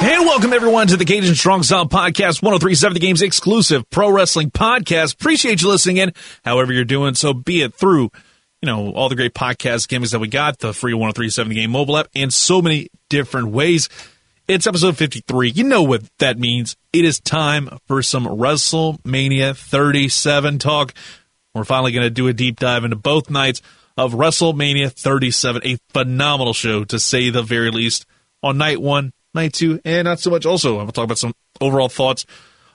And welcome everyone to the Cajun Strong Style Podcast, 1037 The Game's exclusive pro wrestling podcast. Appreciate you listening in, however you're doing, so be it through, all the great podcast gimmicks that we got, the free 1037 The Game mobile app, and so many different ways. It's episode 53. You know what that means. It is time for some WrestleMania 37 talk. We're finally going to do a deep dive into both nights of WrestleMania 37, a phenomenal show to say the very least on night one, night two, and not so much. Also, I'm gonna talk about some overall thoughts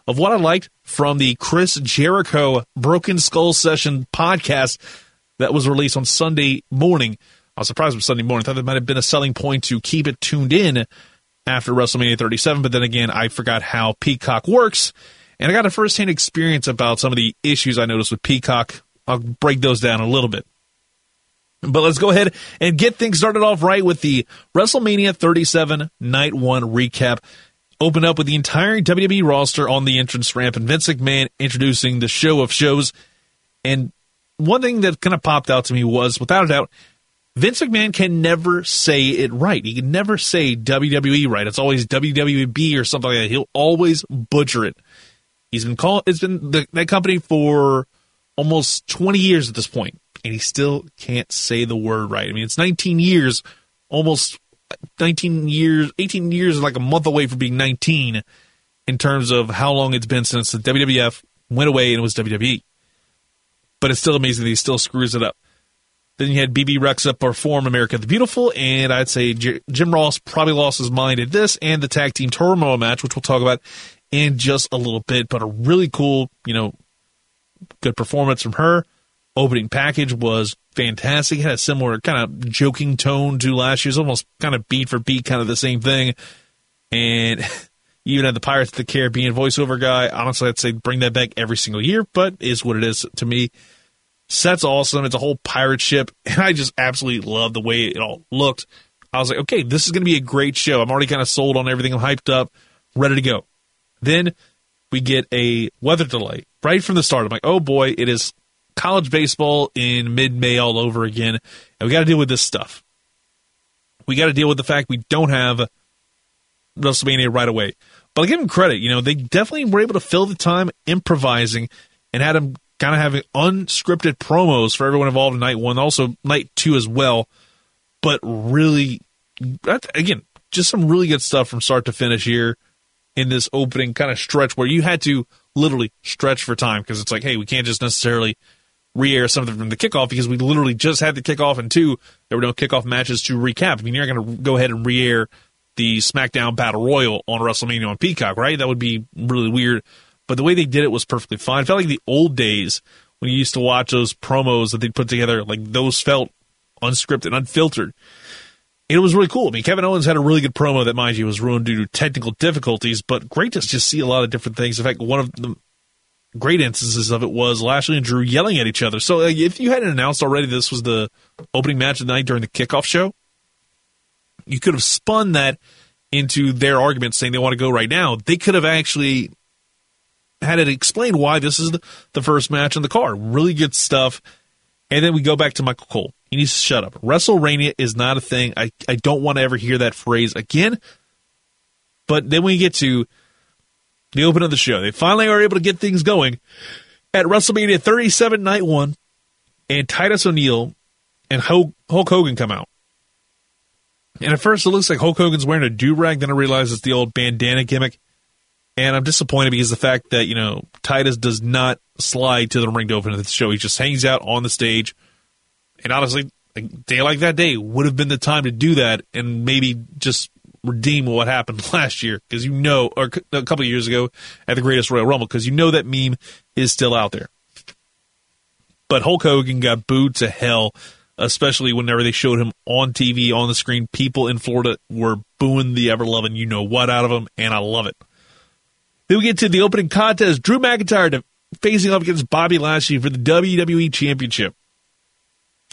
of what I liked from the Chris Jericho Broken Skull Session podcast that was released on Sunday morning. I was surprised with Sunday morning. I thought that might have been a selling point to keep it tuned in after WrestleMania 37, but then again, I forgot how Peacock works, and I got a firsthand experience about some of the issues I noticed with Peacock. I'll break those down a little bit. But let's go ahead and get things started off right with the WrestleMania 37 Night 1 recap. Open up with the entire WWE roster on the entrance ramp and Vince McMahon introducing the show of shows. And one thing that kind of popped out to me was, without a doubt, Vince McMahon can never say it right. He can never say WWE right. It's always WWB or something like that. He'll always butcher it. He's been called. It's been that company for almost 20 years at this point, and he still can't say the word right. I mean, it's 18 years, like a month away from being 19 in terms of how long it's been since the WWF went away and it was WWE. But it's still amazing that he still screws it up. Then you had BB Rex up or Form America the Beautiful, and I'd say Jim Ross probably lost his mind at this and the Tag Team Turmoil match, which we'll talk about in just a little bit, but a really cool, good performance from her. Opening package was fantastic. It had a similar kind of joking tone to last year's, almost kind of beat for beat, kind of the same thing. And you even had the Pirates of the Caribbean voiceover guy. Honestly, I'd say bring that back every single year, but is what it is to me. Set's awesome. It's a whole pirate ship, and I just absolutely love the way it all looked. I was like, okay, this is going to be a great show. I'm already kind of sold on everything. I'm hyped up, ready to go. Then we get a weather delay right from the start. I'm like, oh boy, it is college baseball in mid-May all over again, and we got to deal with this stuff. We got to deal with the fact we don't have WrestleMania right away. But I give them credit, they definitely were able to fill the time improvising and had them kind of having unscripted promos for everyone involved in night one, also night two as well. But really, again, just some really good stuff from start to finish here in this opening kind of stretch where you had to literally stretch for time because it's like, hey, we can't just necessarily re-air something from the kickoff because we literally just had the kickoff, and two, there were no kickoff matches to recap. I mean, you're not going to go ahead and re-air the SmackDown Battle Royal on WrestleMania on Peacock, right? That would be really weird. But the way they did it was perfectly fine. It felt like the old days when you used to watch those promos that they put together, like those felt unscripted, unfiltered. It was really cool. I mean, Kevin Owens had a really good promo that, mind you, was ruined due to technical difficulties, but great to just see a lot of different things. In fact, one of the great instances of it was Lashley and Drew yelling at each other. So if you hadn't announced already this was the opening match of the night during the kickoff show, you could have spun that into their argument saying they want to go right now. They could have actually had it explained why this is the first match on the card. Really good stuff. And then we go back to Michael Cole. He needs to shut up. WrestleMania is not a thing. I don't want to ever hear that phrase again. But then we get to the open of the show. They finally are able to get things going at WrestleMania 37 Night 1. And Titus O'Neil and Hulk Hogan come out. And at first it looks like Hulk Hogan's wearing a do-rag. Then I realize it's the old bandana gimmick. And I'm disappointed because the fact that, Titus does not slide to the ring to open the show. He just hangs out on the stage. And honestly, a day like that day would have been the time to do that and maybe just redeem what happened last year, because or a couple of years ago at the Greatest Royal Rumble, because that meme is still out there. But Hulk Hogan got booed to hell, especially whenever they showed him on TV, on the screen. People in Florida were booing the ever-loving you-know-what out of him, and I love it. Then we get to the opening contest. Drew McIntyre facing off against Bobby Lashley for the WWE Championship.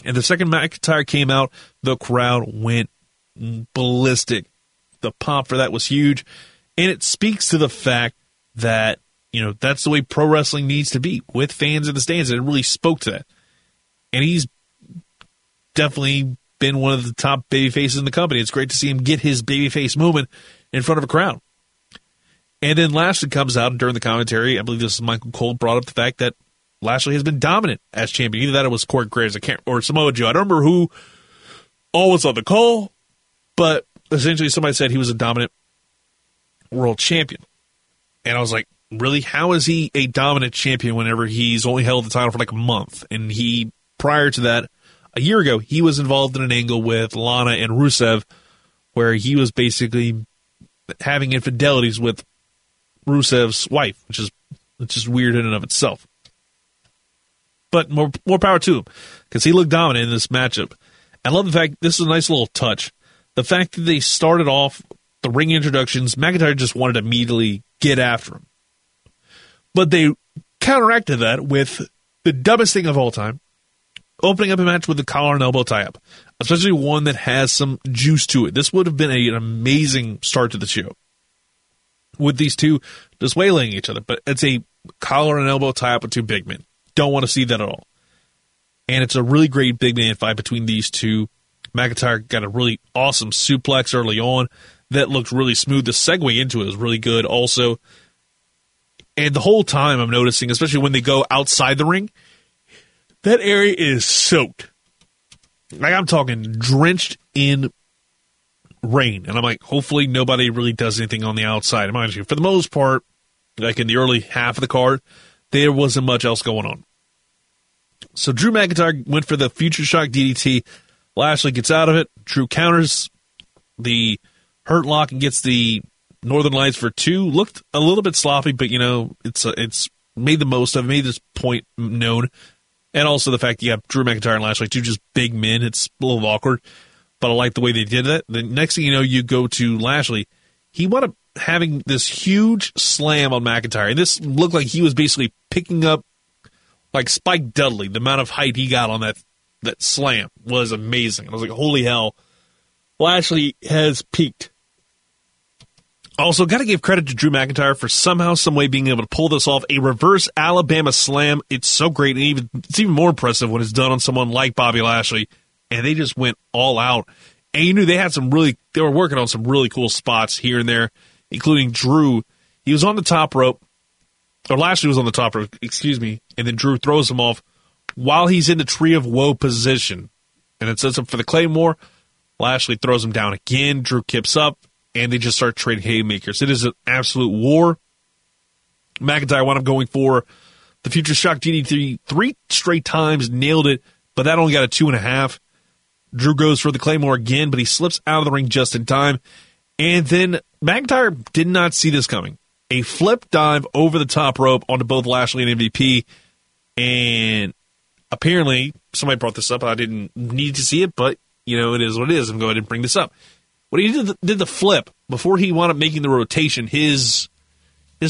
And the second McIntyre came out, the crowd went ballistic. The pop for that was huge. And it speaks to the fact that, you know, that's the way pro wrestling needs to be, with fans in the stands. And it really spoke to that. And he's definitely been one of the top babyfaces in the company. It's great to see him get his babyface moment in front of a crowd. And then Lashley comes out, and during the commentary, I believe this is Michael Cole, brought up the fact that Lashley has been dominant as champion. Either that or it was Corey Graves or Samoa Joe. I don't remember who all was on the call, but essentially somebody said he was a dominant world champion. And I was like, really? How is he a dominant champion whenever he's only held the title for like a month? And he, prior to that, a year ago, he was involved in an angle with Lana and Rusev where he was basically having infidelities with Rusev's wife, which is weird in and of itself. But more power to him, because he looked dominant in this matchup. I love the fact, this is a nice little touch, the fact that they started off the ring introductions, McIntyre just wanted to immediately get after him. But they counteracted that with the dumbest thing of all time, opening up a match with the collar and elbow tie-up, especially one that has some juice to it. This would have been an amazing start to the show, with these two just waylaying each other. But it's a collar and elbow tie-up with two big men. Don't want to see that at all. And it's a really great big man fight between these two. McIntyre got a really awesome suplex early on that looked really smooth. The segue into it was really good also. And the whole time I'm noticing, especially when they go outside the ring, that area is soaked. Like, I'm talking drenched in rain. And I'm like, hopefully nobody really does anything on the outside. And mind you, for the most part, like in the early half of the card, there wasn't much else going on. So Drew McIntyre went for the Future Shock DDT. Lashley gets out of it. Drew counters the Hurt Lock and gets the Northern Lights for two. Looked a little bit sloppy, but, you know, it's made the most of it. Made this point known. And also the fact that you have Drew McIntyre and Lashley, two just big men. It's a little awkward, but I like the way they did that. The next thing you know, you go to Lashley. He wound up having this huge slam on McIntyre. And this looked like he was basically picking up like Spike Dudley. The amount of height he got on that slam was amazing. I was like, holy hell, Lashley has peaked. Also, got to give credit to Drew McIntyre for somehow, some way being able to pull this off. A reverse Alabama slam. It's so great. And it's even more impressive when it's done on someone like Bobby Lashley. And they just went all out. And you knew they were working on some really cool spots here and there, including Drew. He was on the top rope, or Lashley was on the top rope, excuse me, and then Drew throws him off while he's in the Tree of Woe position. And it sets up for the Claymore. Lashley throws him down again. Drew kips up, and they just start trading haymakers. It is an absolute war. McIntyre wound up going for the Future Shock DDT three straight times, nailed it, but that only got a 2.5. Drew goes for the Claymore again, but he slips out of the ring just in time. And then McIntyre did not see this coming. A flip dive over the top rope onto both Lashley and MVP. And apparently, somebody brought this up. I didn't need to see it, but, you know, it is what it is. I'm going to bring this up. When he did the flip, before he wound up making the rotation, his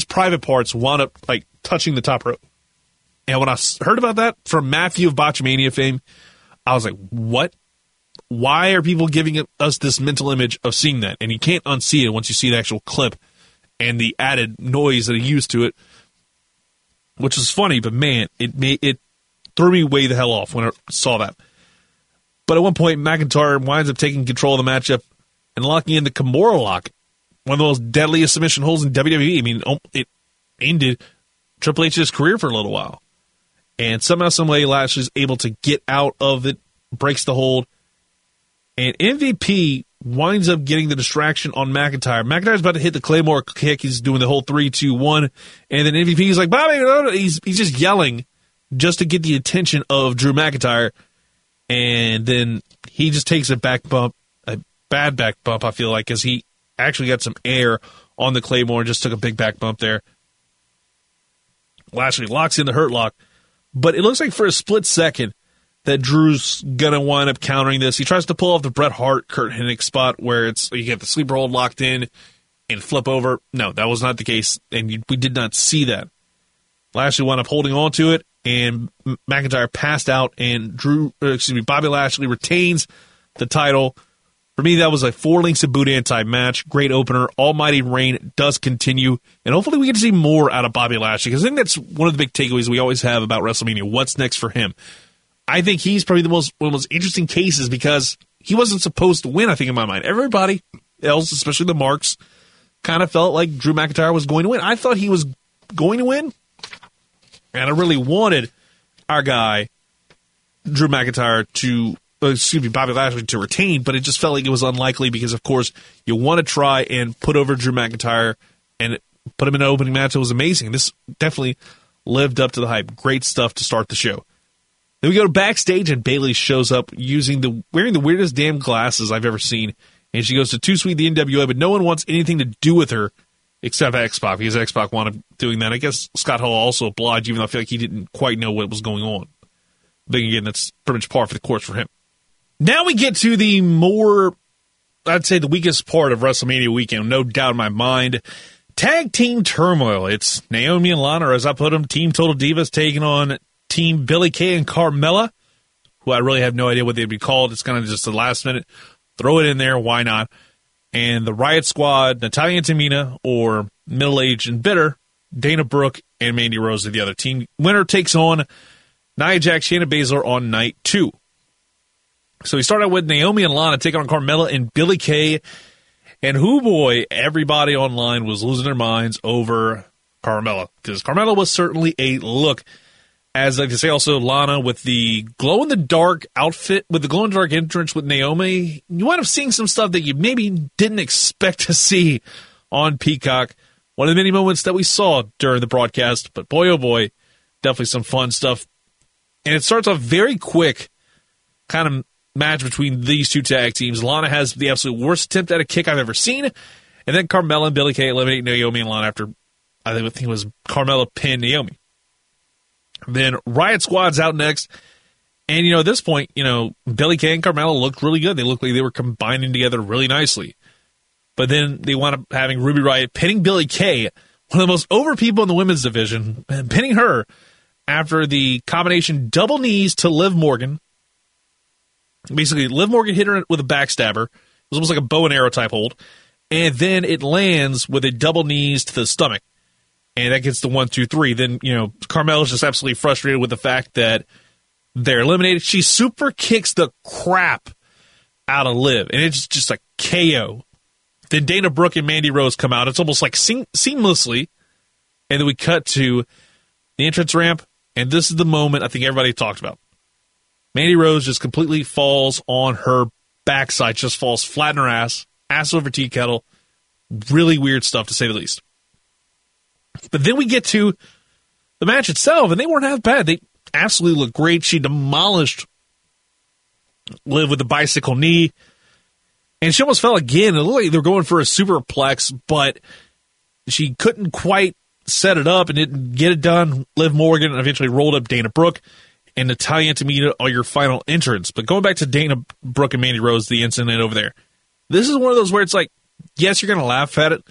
private parts wound up, like, touching the top rope. And when I heard about that from Matthew of Botchamania fame, I was like, what? Why are people giving us this mental image of seeing that? And you can't unsee it once you see the actual clip and the added noise that he used to it, which is funny, but man, it threw me way the hell off when I saw that. But at one point, McIntyre winds up taking control of the matchup and locking in the Kimura Lock, one of the most deadliest submission holds in WWE. I mean, it ended Triple H's career for a little while. And somehow, someway, Lashley's able to get out of it, breaks the hold, and MVP winds up getting the distraction on McIntyre. McIntyre's about to hit the Claymore kick. He's doing the whole 3, 2, 1. And then MVP's like, Bobby, no. He's just yelling just to get the attention of Drew McIntyre. And then he just takes a back bump, a bad back bump, I feel like, because he actually got some air on the Claymore and just took a big back bump there. Lashley locks in the Hurt Lock. But it looks like for a split second, that Drew's going to wind up countering this. He tries to pull off the Bret Hart, Kurt Hennig spot where it's you get the sleeper hold locked in and flip over. No, that was not the case, and we did not see that. Lashley wound up holding on to it, and McIntyre passed out, and Bobby Lashley retains the title. For me, that was a four links of Budokan type match. Great opener. Almighty reign does continue, and hopefully we get to see more out of Bobby Lashley, because I think that's one of the big takeaways we always have about WrestleMania. What's next for him? I think he's probably one of the most interesting cases, because he wasn't supposed to win, I think, in my mind. Everybody else, especially the marks, kind of felt like Drew McIntyre was going to win. I thought he was going to win, and I really wanted our guy, Drew McIntyre, Bobby Lashley to retain, but it just felt like it was unlikely because, of course, you want to try and put over Drew McIntyre and put him in an opening match. It was amazing. This definitely lived up to the hype. Great stuff to start the show. Then we go to backstage, and Bayley shows up wearing the weirdest damn glasses I've ever seen, and she goes to Too Sweet the NWA, but no one wants anything to do with her except X-Pac, because X-Pac wound up doing that. I guess Scott Hall also obliged, even though I feel like he didn't quite know what was going on. But again, that's pretty much par for the course for him. Now we get to the more, I'd say, the weakest part of WrestleMania weekend, no doubt in my mind. Tag team turmoil. It's Naomi and Lana, or as I put them, Team Total Divas, taking on Team Billie Kay and Carmella, who I really have no idea what they'd be called. It's kind of just the last minute. Throw it in there. Why not? And the Riot Squad, Natalya and Tamina, or Middle Aged and Bitter, Dana Brooke and Mandy Rose are the other team. Winner takes on Nia Jax, Shayna Baszler on night two. So we start out with Naomi and Lana taking on Carmella and Billie Kay. And who boy, everybody online was losing their minds over Carmella, because Carmella was certainly a look. As I can say also, Lana with the glow-in-the-dark outfit, with the glow-in-the-dark entrance with Naomi, you wind up seeing some stuff that you maybe didn't expect to see on Peacock. One of the many moments that we saw during the broadcast, but boy, oh boy, definitely some fun stuff. And it starts off very quick, kind of match between these two tag teams. Lana has the absolute worst attempt at a kick I've ever seen, and then Carmella and Billie Kay eliminate Naomi and Lana after, I think it was Carmella pinned Naomi. Then Riot Squad's out next, and at this point, Billie Kay and Carmella looked really good. They looked like they were combining together really nicely, but then they wound up having Ruby Riott pinning Billie Kay, one of the most over people in the women's division, and pinning her after the combination double knees to Liv Morgan. Basically, Liv Morgan hit her with a backstabber. It was almost like a bow and arrow type hold. And then it lands with a double knees to the stomach. And that gets the 1, 2, 3. Then, Carmella's just absolutely frustrated with the fact that they're eliminated. She super kicks the crap out of Liv. And it's just a KO. Then Dana Brooke and Mandy Rose come out. It's almost like seamlessly. And then we cut to the entrance ramp. And this is the moment I think everybody talked about. Mandy Rose just completely falls on her backside, just falls flat on her ass over tea kettle. Really weird stuff, to say the least. But then we get to the match itself, and they weren't half bad. They absolutely looked great. She demolished Liv with the bicycle knee, and she almost fell again. It looked like they were going for a superplex, but she couldn't quite set it up and didn't get it done. Liv Morgan eventually rolled up Dana Brooke, and Natalya and Tamina are your final entrants. But going back to Dana Brooke and Mandy Rose, the incident over there, this is one of those where it's like, yes, you're going to laugh at it,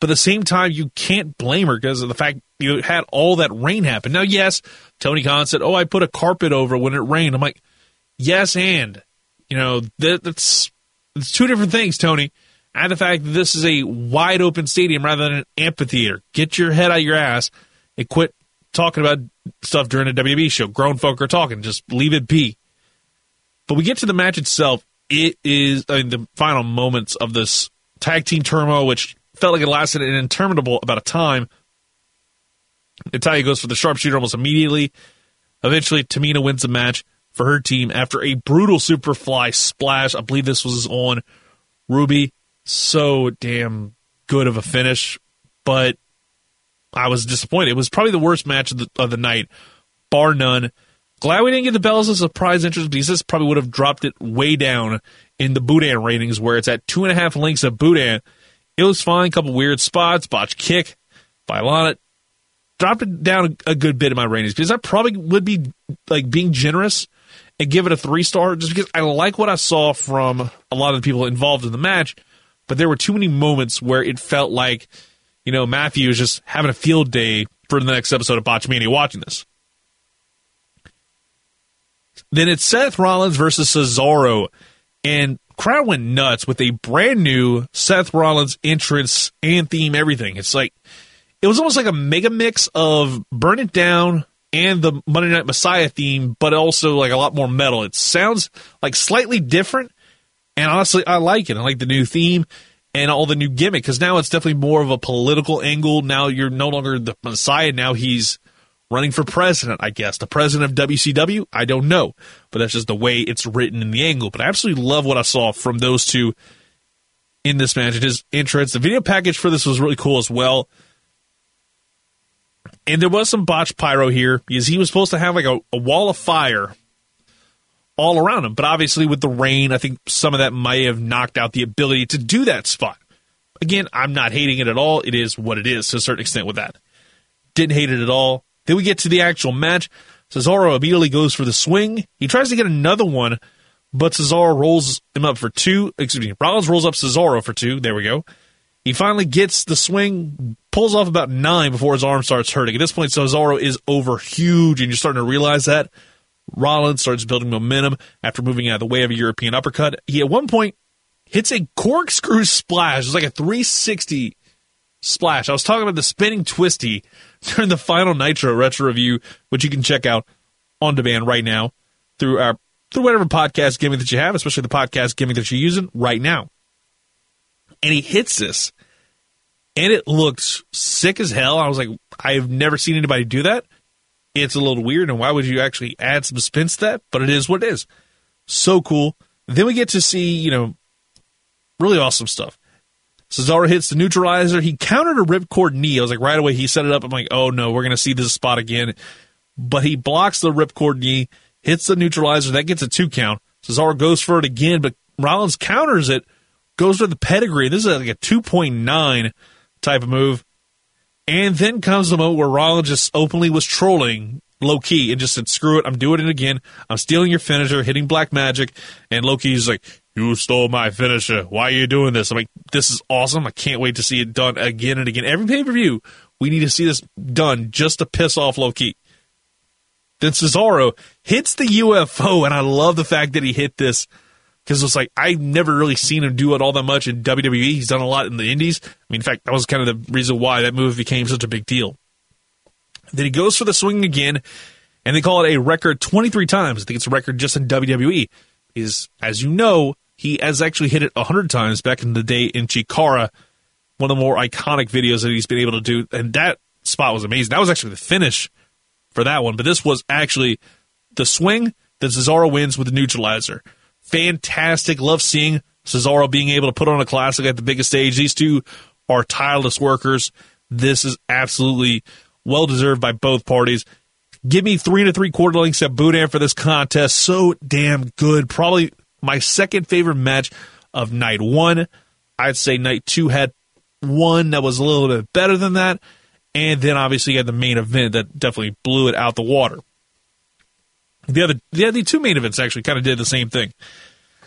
but at the same time, you can't blame her because of the fact you had all that rain happen. Now, yes, Tony Khan said, I put a carpet over when it rained. I'm like, yes, and. It's two different things, Tony. And the fact that this is a wide-open stadium rather than an amphitheater. Get your head out of your ass and quit talking about stuff during a WWE show. Grown folk are talking. Just leave it be. But we get to the match itself. It is the final moments of this tag team turmoil, which felt like it lasted an interminable amount of time. Natalya goes for the sharpshooter almost immediately. Eventually, Tamina wins the match for her team after a brutal Superfly splash. I believe this was on Ruby. So damn good of a finish, but I was disappointed. It was probably the worst match of the night, bar none. Glad we didn't get the bell as a surprise entrance, because this probably would have dropped it way down in the Budokan ratings, where it's at 2.5 links of Budokan. It was fine, a couple weird spots, botched kick by Lana. Dropped it down a good bit in my ratings, because I probably would be like being generous and give it a 3-star, just because I like what I saw from a lot of the people involved in the match, but there were too many moments where it felt like Matthew is just having a field day for the next episode of Botchmania watching this. Then it's Seth Rollins versus Cesaro, and crowd went nuts with a brand new Seth Rollins entrance and theme, everything. It's like, it was almost like a mega mix of Burn It Down and the Monday Night Messiah theme, but also like a lot more metal. It sounds like slightly different, and honestly, I like it. I like the new theme and all the new gimmick, because now it's definitely more of a political angle. Now you're no longer the Messiah. Now he's running for president, I guess. The president of WCW? I don't know. But that's just the way it's written in the angle. But I absolutely love what I saw from those two in this match. It is entrance. The video package for this was really cool as well. And there was some botched pyro here, because he was supposed to have like a wall of fire all around him. But obviously with the rain, I think some of that might have knocked out the ability to do that spot. Again, I'm not hating it at all. It is what it is to a certain extent with that. Didn't hate it at all. Then we get to the actual match. Cesaro immediately goes for the swing. He tries to get another one, but Cesaro rolls him up for two. Excuse me, Rollins rolls up Cesaro for two. There we go. He finally gets the swing, pulls off about 9 before his arm starts hurting. At this point, Cesaro is over huge, and you're starting to realize that. Rollins starts building momentum after moving out of the way of a European uppercut. He, at one point, hits a corkscrew splash. It's like a 360 splash. I was talking about the spinning twisty during the final Nitro Retro Review, which you can check out on demand right now through our whatever podcast gimmick that you have, especially the podcast gimmick that you're using right now. And he hits this, and it looks sick as hell. I was like, I've never seen anybody do that. It's a little weird, and why would you actually add some suspense to that? But it is what it is. So cool. Then we get to see, you know, really awesome stuff. Cesaro hits the neutralizer. He countered a ripcord knee. I was like, right away, he set it up. I'm like, oh, no, we're going to see this spot again. But he blocks the ripcord knee, hits the neutralizer. That gets a 2 count. Cesaro goes for it again, but Rollins counters it, goes for the pedigree. This is like a 2.9 type of move. And then comes the moment where Rollins just openly was trolling low-key and just said, screw it, I'm doing it again. I'm stealing your finisher, hitting black magic. And low-key's like, you stole my finisher. Why are you doing this? I'm like, this is awesome. I can't wait to see it done again and again. Every pay-per-view, we need to see this done just to piss off low-key. Then Cesaro hits the UFO, and I love the fact that he hit this, because it's like, I've never really seen him do it all that much in WWE. He's done a lot in the indies. I mean, in fact, that was kind of the reason why that move became such a big deal. Then he goes for the swing again, and they call it a record 23 times. I think it's a record just in WWE. Is, as you know, he has actually hit it 100 times back in the day in Chikara, one of the more iconic videos that he's been able to do. And that spot was amazing. That was actually the finish for that one. But this was actually the swing that Cesaro wins with the neutralizer. Fantastic. Love seeing Cesaro being able to put on a classic at the biggest stage. These two are tireless workers. This is absolutely well deserved by both parties. Give me 3 3/4 links at Boudin for this contest. So damn good. Probably my second favorite match of night one. I'd say night two had one that was a little bit better than that. And then obviously you had the main event that definitely blew it out the water. The two main events actually kind of did the same thing.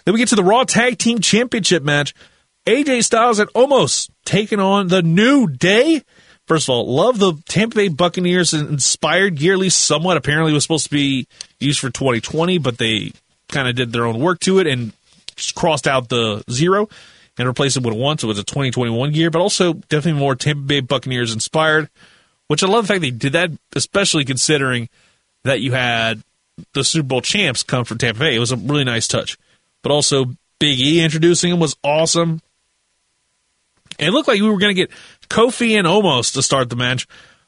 Then we get to the Raw Tag Team Championship match. AJ Styles and Omos taking on the New Day. First of all, love the Tampa Bay Buccaneers inspired yearly somewhat. Apparently it was supposed to be used for 2020, but they kind of did their own work to it and just crossed out the 0 and replaced it with a 1, so it was a 2021 year, but also definitely more Tampa Bay Buccaneers inspired, which I love the fact they did that, especially considering that you had the Super Bowl champs come from Tampa Bay. It was a really nice touch. But also, Big E introducing him was awesome. And it looked like we were going to get Kofi and Omos to start the match,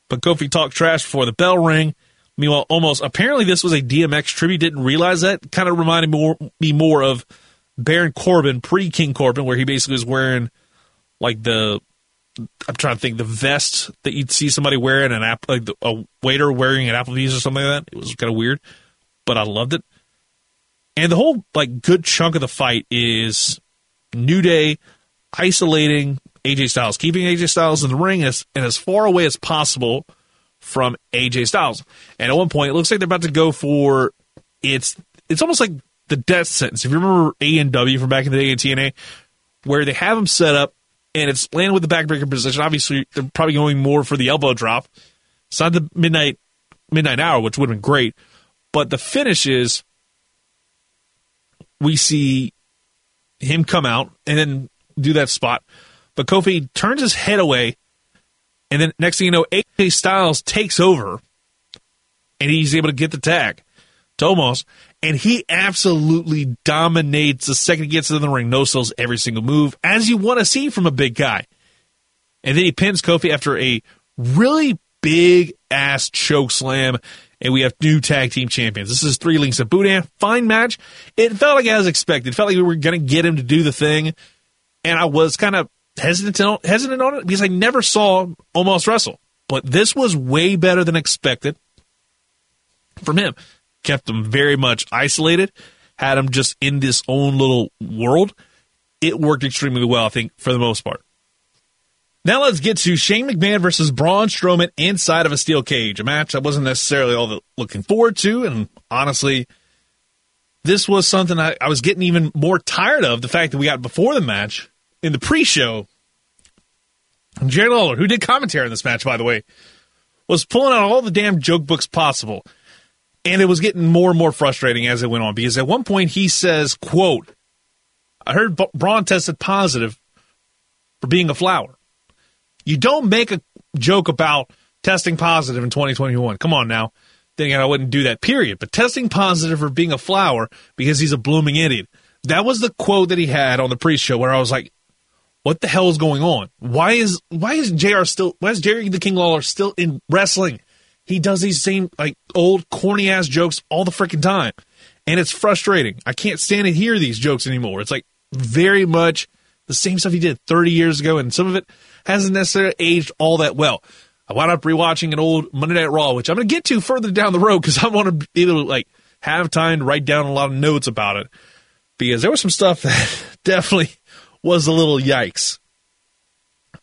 but Kofi talked trash before the bell rang. Meanwhile, Omos, apparently this was a DMX tribute, didn't realize that. Kind of reminded me more of Baron Corbin, pre-King Corbin, where he basically was wearing like the vest that you'd see somebody wearing, a waiter wearing at Applebee's or something like that. It was kind of weird, but I loved it. And the whole like good chunk of the fight is New Day isolating AJ Styles, keeping AJ Styles in the ring and as far away as possible from AJ Styles. And at one point, it looks like they're about to go for it's almost like the death sentence. If you remember AEW from back in the day in TNA, where they have them set up and it's landing with the backbreaker position. Obviously, they're probably going more for the elbow drop. It's not the midnight hour, which would have been great, but the finish is we see him come out and then do that spot, but Kofi turns his head away, and then next thing you know, AJ Styles takes over, and he's able to get the tag to Omos, and he absolutely dominates the second he gets in the ring, no-sells every single move, as you want to see from a big guy. And then he pins Kofi after a really big-ass choke slam, and we have new tag team champions. This is Three Links of Budan. Fine match. It felt like as expected. It felt like we were going to get him to do the thing, and I was kind of hesitant on it because I never saw Omos wrestle. But this was way better than expected from him. Kept him very much isolated, had him just in this own little world. It worked extremely well, I think, for the most part. Now let's get to Shane McMahon versus Braun Strowman inside of a steel cage, a match I wasn't necessarily all that looking forward to, and honestly, this was something I was getting even more tired of, the fact that we got before the match, in the pre-show, Jerry Lawler, who did commentary on this match, by the way, was pulling out all the damn joke books possible, and it was getting more and more frustrating as it went on, because at one point he says, quote, I heard Braun tested positive for being a flower. You don't make a joke about testing positive in 2021. Come on now. Then again, I wouldn't do that, period. But testing positive for being a flower because he's a blooming idiot. That was the quote that he had on the pre-show where I was like, what the hell is going on? Why is Jerry the King Lawler still in wrestling? He does these same like old corny ass jokes all the freaking time. And it's frustrating. I can't stand to hear these jokes anymore. It's like very much the same stuff he did 30 years ago, and some of it hasn't necessarily aged all that well. I wound up rewatching an old Monday Night Raw, which I'm going to get to further down the road because I want to be able to like have time to write down a lot of notes about it, because there was some stuff that definitely was a little yikes.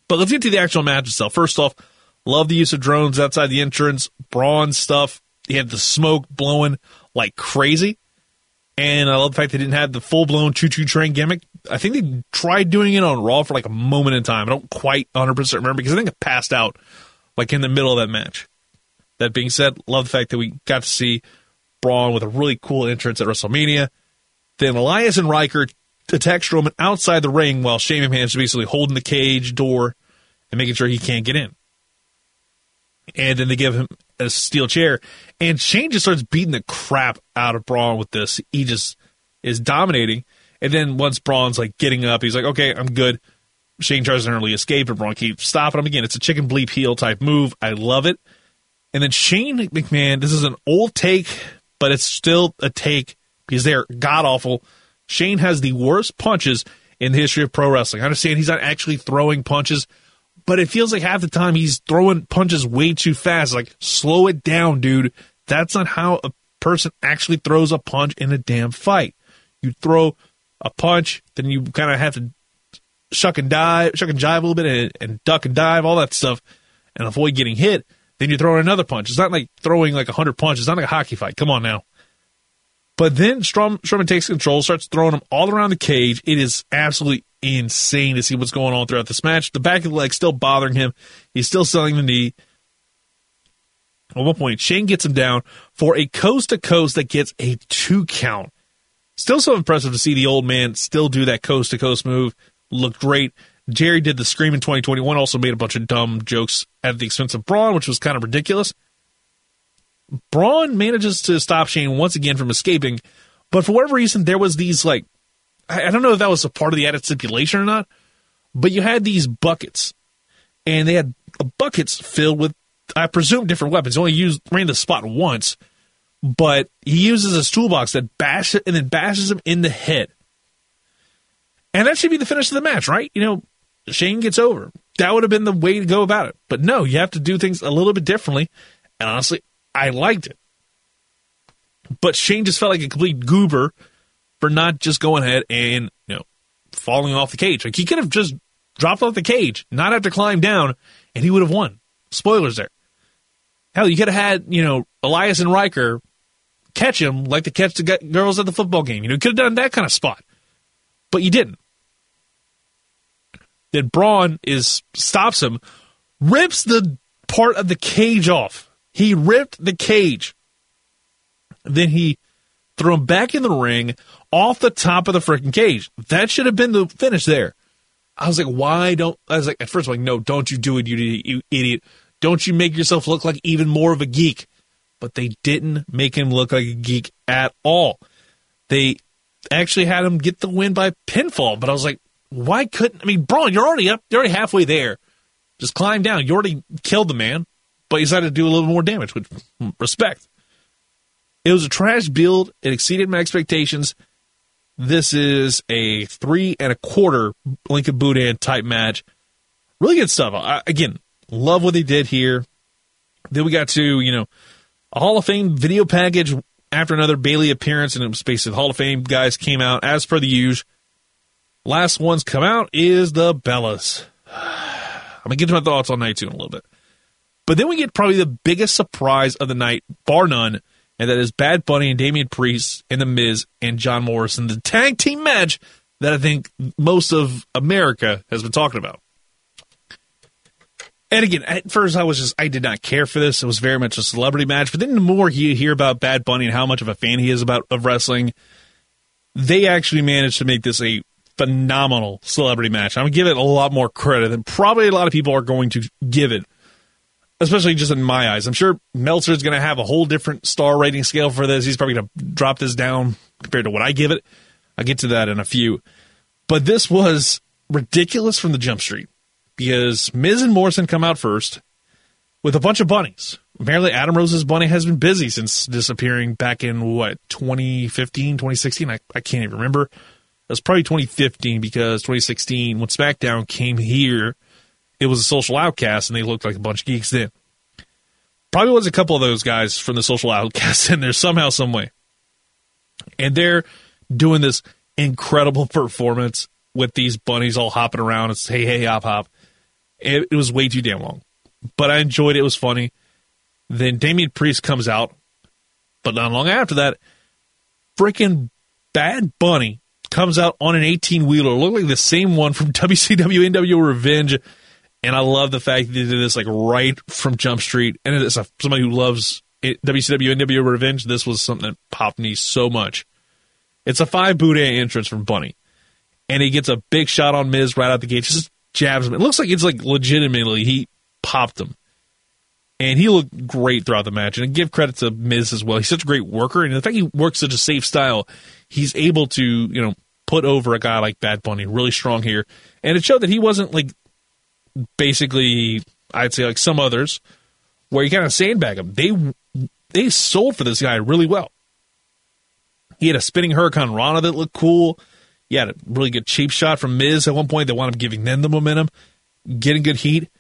But let's get to the actual match itself. First off, love the use of drones outside the entrance, Braun stuff. He had the smoke blowing like crazy. And I love the fact they didn't have the full-blown choo-choo train gimmick. I think they tried doing it on Raw for like a moment in time. I don't quite 100% remember because I think I passed out like in the middle of that match. That being said, love the fact that we got to see Braun with a really cool entrance at WrestleMania. Then Elias and Riker attack Strowman outside the ring while Shane McMahon is basically holding the cage door and making sure he can't get in. And then they give him a steel chair, and Shane just starts beating the crap out of Braun with this. He just is dominating. And then once Braun's like getting up, he's like, okay, I'm good. Shane tries to early escape, and Braun keeps stopping him again. It's a chicken bleep heel type move. I love it. And then Shane McMahon, this is an old take, but it's still a take because they're god-awful. Shane has the worst punches in the history of pro wrestling. I understand he's not actually throwing punches, but it feels like half the time he's throwing punches way too fast. Like, slow it down, dude. That's not how a person actually throws a punch in a damn fight. You throw a punch, then you kind of have to shuck and jive a little bit and duck and dive, all that stuff, and avoid getting hit. Then you throw in another punch. It's not like throwing like 100 punches. It's not like a hockey fight. Come on now. But then Strowman takes control, starts throwing him all around the cage. It is absolutely insane to see what's going on throughout this match. The back of the leg still bothering him. He's still selling the knee. At one point, Shane gets him down for a coast-to-coast that gets a 2 count. Still so impressive to see the old man still do that coast-to-coast move. Looked great. Jerry did the scream in 2021, also made a bunch of dumb jokes at the expense of Braun, which was kind of ridiculous. Braun manages to stop Shane once again from escaping, but for whatever reason, there was these, like, I don't know if that was a part of the added stipulation or not, but you had these buckets, and they had buckets filled with, I presume, different weapons. He only ran the spot once, but he uses his toolbox that bashes him in the head. And that should be the finish of the match, right? You know, Shane gets over. That would have been the way to go about it. But no, you have to do things a little bit differently, and honestly, I liked it. But Shane just felt like a complete goober for not just going ahead and, you know, falling off the cage. Like, he could have just dropped off the cage, not have to climb down, and he would have won. Spoilers there. Hell, you could have had, you know, Elias and Riker catch him like they catch the girls at the football game. You know, you could have done that kind of spot. But you didn't. Then Braun stops him, rips the part of the cage off. He ripped the cage. Then he threw him back in the ring off the top of the freaking cage. That should have been the finish there. I was like, why don't – I was like, at first, I'm like, no, don't you do it, you idiot. Don't you make yourself look like even more of a geek. But they didn't make him look like a geek at all. They actually had him get the win by pinfall. But I was like, why couldn't – I mean, Braun, you're already up. You're already halfway there. Just climb down. You already killed the man. But you decided to do a little more damage, with respect. It was a trash build. It exceeded my expectations. This is a 3.25 Lincoln Boudin type match. Really good stuff. I, again, love what they did here. Then we got to, you know, a Hall of Fame video package after another Bayley appearance, and it was basically the Hall of Fame guys came out as per the usual. Last one's come out is the Bellas. I'm going to get to my thoughts on night two in a little bit. But then we get probably the biggest surprise of the night, bar none, and that is Bad Bunny and Damian Priest and The Miz and John Morrison, the tag team match that I think most of America has been talking about. And again, at first I was just, I did not care for this. It was very much a celebrity match. But then the more you hear about Bad Bunny and how much of a fan he is of wrestling, they actually managed to make this a phenomenal celebrity match. I'm going to give it a lot more credit than probably a lot of people are going to give it. Especially just in my eyes. I'm sure Meltzer's going to have a whole different star rating scale for this. He's probably going to drop this down compared to what I give it. I'll get to that in a few. But this was ridiculous from the jump street because Miz and Morrison come out first with a bunch of bunnies. Apparently Adam Rose's bunny has been busy since disappearing back in, 2015, 2016? I can't even remember. It was probably 2015 because 2016, when SmackDown came here, it was a social outcast, and they looked like a bunch of geeks then. Probably was a couple of those guys from the social outcast in there somehow, some way. And they're doing this incredible performance with these bunnies all hopping around. It's hey, hey, hop, hop. It was way too damn long. But I enjoyed it. It was funny. Then Damian Priest comes out, but not long after that, freaking Bad Bunny comes out on an 18-wheeler. Looked like the same one from WCW NWO Revenge. And I love the fact that they did this like right from Jump Street. And as somebody who loves WCW NWO Revenge, this was something that popped me so much. It's a 5 Boudin entrance from Bunny. And he gets a big shot on Miz right out the gate. Just jabs him. It looks like it's like legitimately he popped him. And he looked great throughout the match. And I give credit to Miz as well. He's such a great worker. And the fact he works such a safe style, he's able to, you know, put over a guy like Bad Bunny. Really strong here. And it showed that he wasn't like, basically, I'd say like some others, where you kind of sandbag them. They sold for this guy really well. He had a spinning Hurricane Rana that looked cool. He had a really good cheap shot from Miz at one point. They wound up giving them the momentum, getting good heat.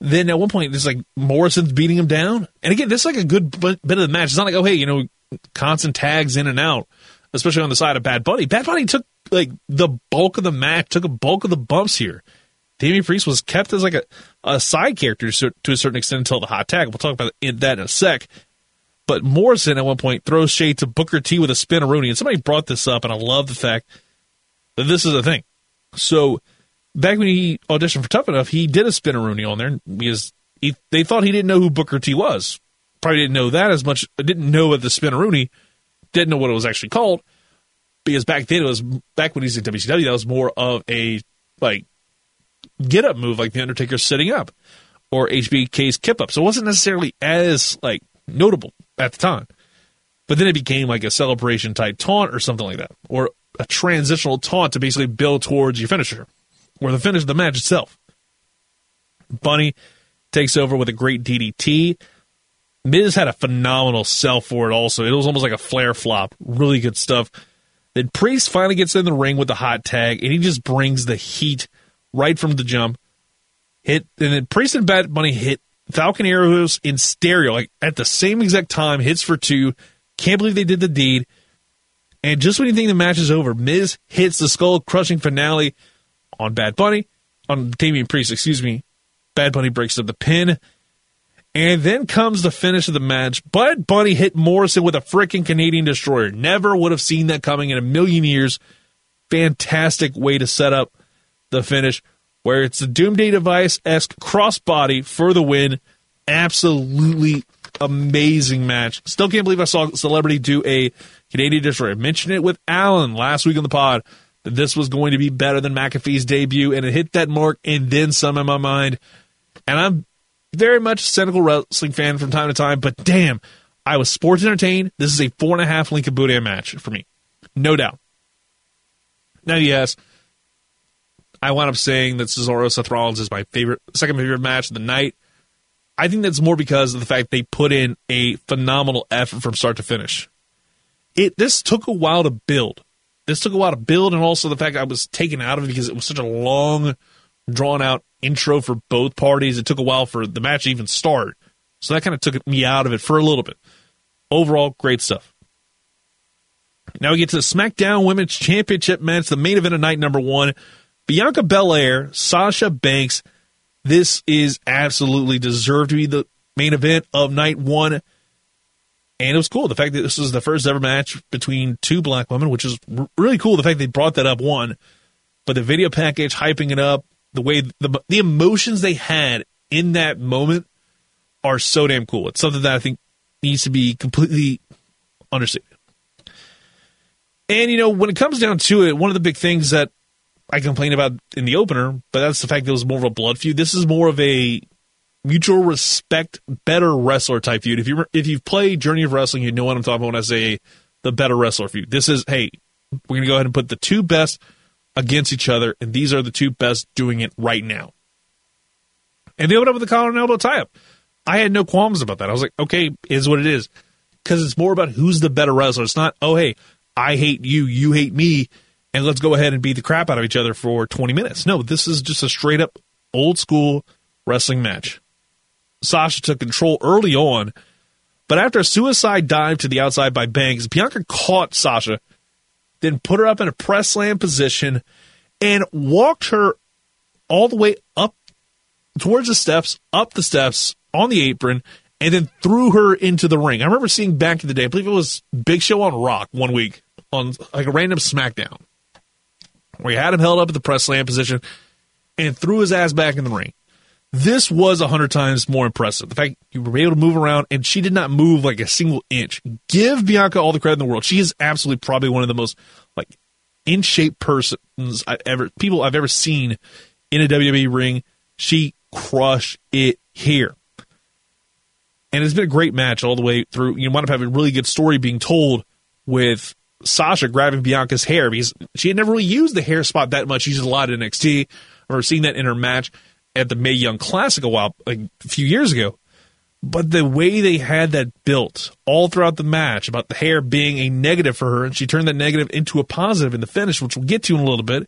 Then at one point, there's like Morrison's beating him down. And again, this is like a good bit of the match. It's not like, oh, hey, you know, constant tags in and out, especially on the side of Bad Bunny. Bad Bunny took like the bulk of the match, took a bulk of the bumps here. Damian Priest was kept as like a side character to a certain extent until the hot tag. We'll talk about that in a sec. But Morrison at one point throws shade to Booker T with a spin-a-rooney. And somebody brought this up, and I love the fact that this is a thing. So back when he auditioned for Tough Enough, he did a spin-a-rooney on there because they thought he didn't know who Booker T was. Probably didn't know that as much. Didn't know what the spin-a-rooney, didn't know what it was actually called. Because back then, it was back when he was in WCW, that was more of a, like, get-up move like The Undertaker sitting up or HBK's kip-up. So it wasn't necessarily as like notable at the time. But then it became like a celebration-type taunt or something like that, or a transitional taunt to basically build towards your finisher or the finish of the match itself. Bunny takes over with a great DDT. Miz had a phenomenal sell for it also. It was almost like a flare flop. Really good stuff. Then Priest finally gets in the ring with the hot tag, and he just brings the heat right from the jump. And then Priest and Bad Bunny hit Falcon Arrows in stereo, like at the same exact time, hits for two. Can't believe they did the deed. And just when you think the match is over, Miz hits the skull-crushing finale on Damian Priest, Bad Bunny breaks up the pin. And then comes the finish of the match. Bad Bunny hit Morrison with a freaking Canadian Destroyer. Never would have seen that coming in a million years. Fantastic way to set up the finish, where it's the Doomsday Device-esque crossbody for the win. absolutely amazing match. Still can't believe I saw Celebrity do a Canadian destroyer. I mentioned it with Alan last week on the pod that this was going to be better than McAfee's debut, and it hit that mark and then some in my mind. And I'm very much a cynical wrestling fan from time to time, but damn, I was sports entertained. This is a 4.5 Lincoln Boudin match for me. No doubt. Now, yes, I wound up saying that Cesaro Seth Rollins is my second favorite match of the night. I think that's more because of the fact they put in a phenomenal effort from start to finish. This took a while to build. And also the fact I was taken out of it because it was such a long, drawn-out intro for both parties. It took a while for the match to even start. So that kind of took me out of it for a little bit. Overall, great stuff. Now we get to the SmackDown Women's Championship match, the main event of night number one. Bianca Belair, Sasha Banks. This is absolutely deserved to be the main event of night one. And it was cool. The fact that this was the first ever match between two black women, which is really cool. The fact they brought that up, one. But the video package, hyping it up, the way the emotions they had in that moment are so damn cool. It's something that I think needs to be completely understated. And, you know, when it comes down to it, one of the big things that I complained about in the opener, but that's the fact that it was more of a blood feud. This is more of a mutual respect, better wrestler type feud. If you've played Journey of Wrestling, you know what I'm talking about when I say the better wrestler feud. This is, hey, we're going to go ahead and put the two best against each other, and these are the two best doing it right now. And they opened up with a collar and elbow tie-up. I had no qualms about that. I was like, okay, is what it is. Because it's more about who's the better wrestler. It's not, oh, hey, I hate you, you hate me, and let's go ahead and beat the crap out of each other for 20 minutes. No, this is just a straight-up old-school wrestling match. Sasha took control early on, but after a suicide dive to the outside by Banks, Bianca caught Sasha, then put her up in a press slam position and walked her all the way up towards the steps, on the apron, and then threw her into the ring. I remember seeing back in the day, I believe it was Big Show on Rock one week on like a random SmackDown, where he had him held up at the press slam position and threw his ass back in the ring. This was 100 times more impressive. The fact you were able to move around, and she did not move like a single inch. Give Bianca all the credit in the world. She is absolutely probably one of the most like in shape persons I've ever seen in a WWE ring. She crushed it here. And it's been a great match all the way through. You wind up having a really good story being told with Sasha grabbing Bianca's hair because she had never really used the hair spot that much. She used a lot in NXT. I remember seeing that in her match at the Mae Young Classic a few years ago. But the way they had that built all throughout the match about the hair being a negative for her, and she turned that negative into a positive in the finish, which we'll get to in a little bit.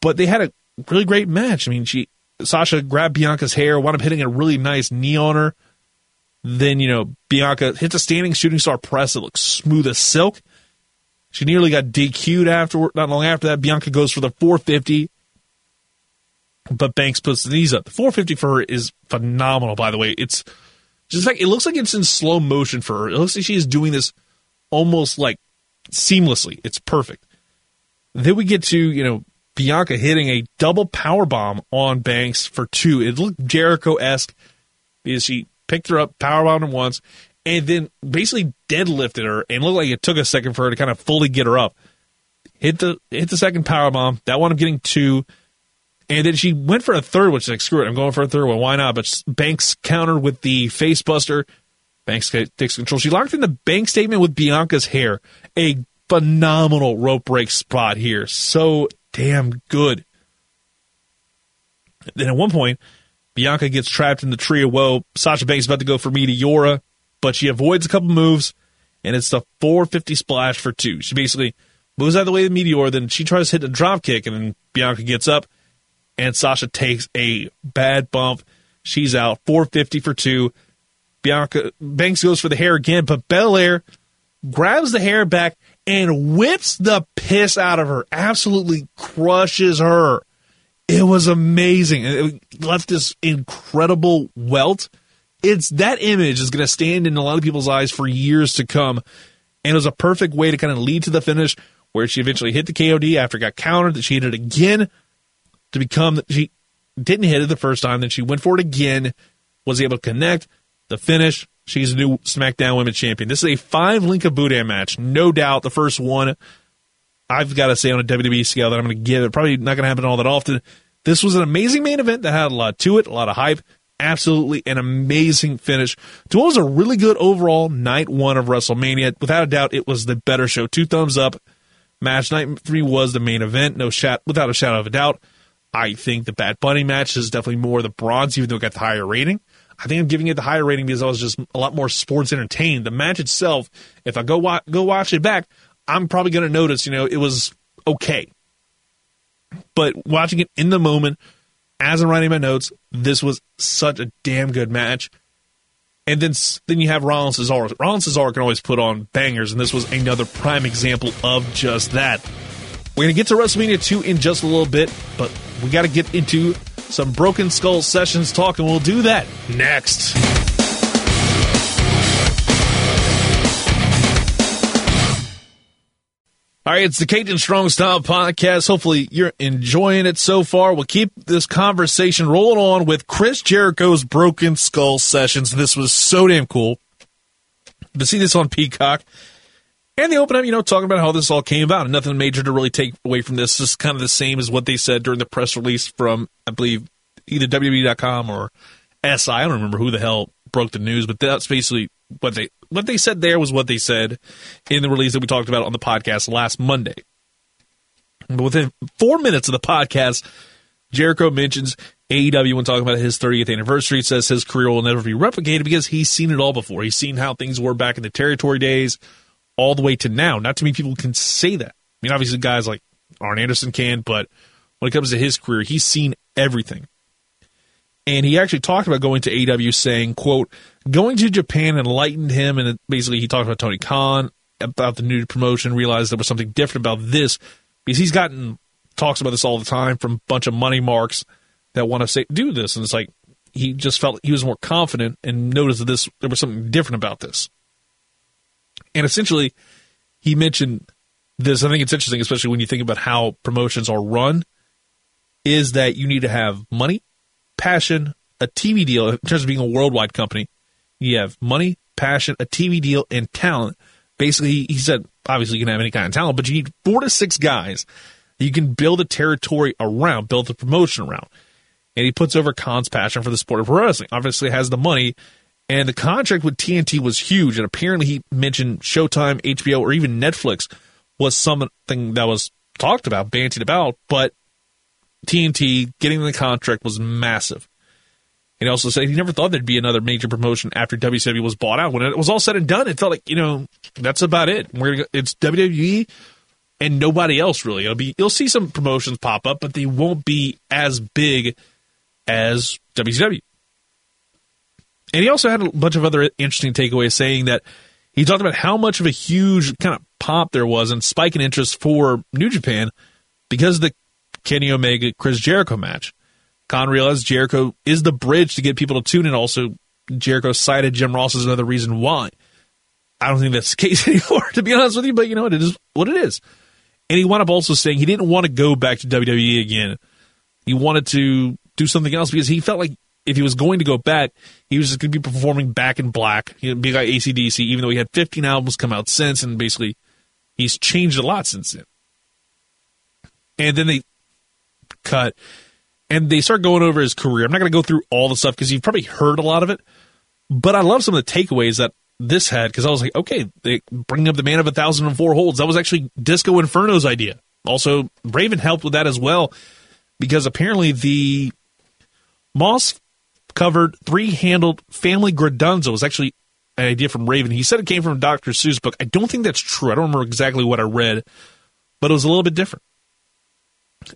But they had a really great match. I mean, Sasha grabbed Bianca's hair, wound up hitting a really nice knee on her. Then, you know, Bianca hits a standing shooting star press that looks smooth as silk. She nearly got DQ'd afterward. Not long after that, Bianca goes for the 450, but Banks puts the knees up. The 450 for her is phenomenal, by the way. It's just like, it looks like it's in slow motion for her. It looks like she is doing this almost like seamlessly. It's perfect. Then we get to, you know, Bianca hitting a double powerbomb on Banks for two. It looked Jericho-esque because she picked her up, powerbombed her once, and then basically deadlifted her, and looked like it took a second for her to kind of fully get her up. Hit the second powerbomb. That wound up getting two. And then she went for a third, which is like, screw it, I'm going for a third one. Why not? But Banks countered with the face buster. Banks takes control. She locked in the bank statement with Bianca's hair. A phenomenal rope break spot here. So damn good. Then at one point, Bianca gets trapped in the tree of woe. Sasha Banks is about to go for Meteora, but she avoids a couple moves, and it's the 450 splash for two. She basically moves out of the way of the Meteora, then she tries to hit a drop kick, and then Bianca gets up, and Sasha takes a bad bump. She's out. 450 for two. Bianca Banks goes for the hair again, but Belair grabs the hair back and whips the piss out of her. Absolutely crushes her. It was amazing. It left this incredible welt. That image is going to stand in a lot of people's eyes for years to come. And it was a perfect way to kind of lead to the finish where she eventually hit the KOD after it got countered, that she hit it again to become, she didn't hit it the first time, then she went for it again, was able to connect. The finish, she's the new SmackDown Women's Champion. This is a 5-link Abude match. No doubt the first one, I've got to say on a WWE scale that I'm going to give it. Probably not going to happen all that often. This was an amazing main event that had a lot to it, a lot of hype. Absolutely an amazing finish to what was a really good overall night one of WrestleMania. Without a doubt, it was the better show. 2 thumbs up. Match night 3 was the main event. Without a shadow of a doubt. I think the Bad Bunny match is definitely more the bronze, even though it got the higher rating. I think I'm giving it the higher rating because I was just a lot more sports entertained. The match itself, if I go watch it back, I'm probably going to notice, it was okay. But watching it in the moment, as I'm writing my notes, this was such a damn good match. And then you have Rollins Cesaro. Rollins Cesaro can always put on bangers, and this was another prime example of just that. We're going to get to WrestleMania 2 in just a little bit, but we got to get into some Broken Skull Sessions talk, and we'll do that next. All right, it's the Cajun Strong Style Podcast. Hopefully you're enjoying it so far. We'll keep this conversation rolling on with Chris Jericho's Broken Skull Sessions. This was so damn cool to see this on Peacock. And they open up, talking about how this all came about. And nothing major to really take away from this. This is kind of the same as what they said during the press release from, I believe, either WWE.com or SI. I don't remember who the hell broke the news, but that's basically what they said there was what they said in the release that we talked about on the podcast last Monday. But within 4 minutes of the podcast, Jericho mentions AEW when talking about his 30th anniversary. He says his career will never be replicated because he's seen it all before. He's seen how things were back in the territory days all the way to now. Not too many people can say that. I mean, obviously guys like Arn Anderson can, but when it comes to his career, he's seen everything. And he actually talked about going to AEW saying, quote, going to Japan enlightened him. And basically he talked about Tony Khan, about the new promotion, realized there was something different about this because he's gotten talks about this all the time from a bunch of money marks that want to say, do this. And it's like, he just felt he was more confident and noticed that there was something different about this. And essentially he mentioned this. I think it's interesting, especially when you think about how promotions are run, is that you need to have money, passion, a TV deal. In terms of being a worldwide company, you have money, passion, a TV deal, and talent. Basically, he said, obviously you can have any kind of talent, but you need 4 to 6 guys you can build a territory around, build the promotion around. And he puts over Khan's passion for the sport of wrestling. Obviously has the money, and the contract with TNT was huge. And apparently he mentioned Showtime, HBO, or even Netflix was something that was talked about, bantied about, but TNT getting the contract was massive. And he also said he never thought there'd be another major promotion after WCW was bought out. When it was all said and done, it felt like, that's about it. It's WWE and nobody else really. You'll see some promotions pop up, but they won't be as big as WCW. And he also had a bunch of other interesting takeaways, saying that he talked about how much of a huge kind of pop there was and spike in interest for New Japan because of the Kenny Omega, Chris Jericho match. Khan realized Jericho is the bridge to get people to tune in. Also, Jericho cited Jim Ross as another reason why. I don't think that's the case anymore, to be honest with you, but it is what it is. And he wound up also saying he didn't want to go back to WWE again. He wanted to do something else because he felt like if he was going to go back, he was just going to be performing Back in Black, big guy AC/DC, even though he had 15 albums come out since, and basically he's changed a lot since then. And then they cut, and they start going over his career. I'm not going to go through all the stuff because you've probably heard a lot of it, but I love some of the takeaways that this had because I was like, okay, they bring up the Man of 1,004 Holds. That was actually Disco Inferno's idea. Also, Raven helped with that as well because apparently the moss-covered 3-handled family Gridunzo was actually an idea from Raven. He said it came from Dr. Seuss' book. I don't think that's true. I don't remember exactly what I read, but it was a little bit different.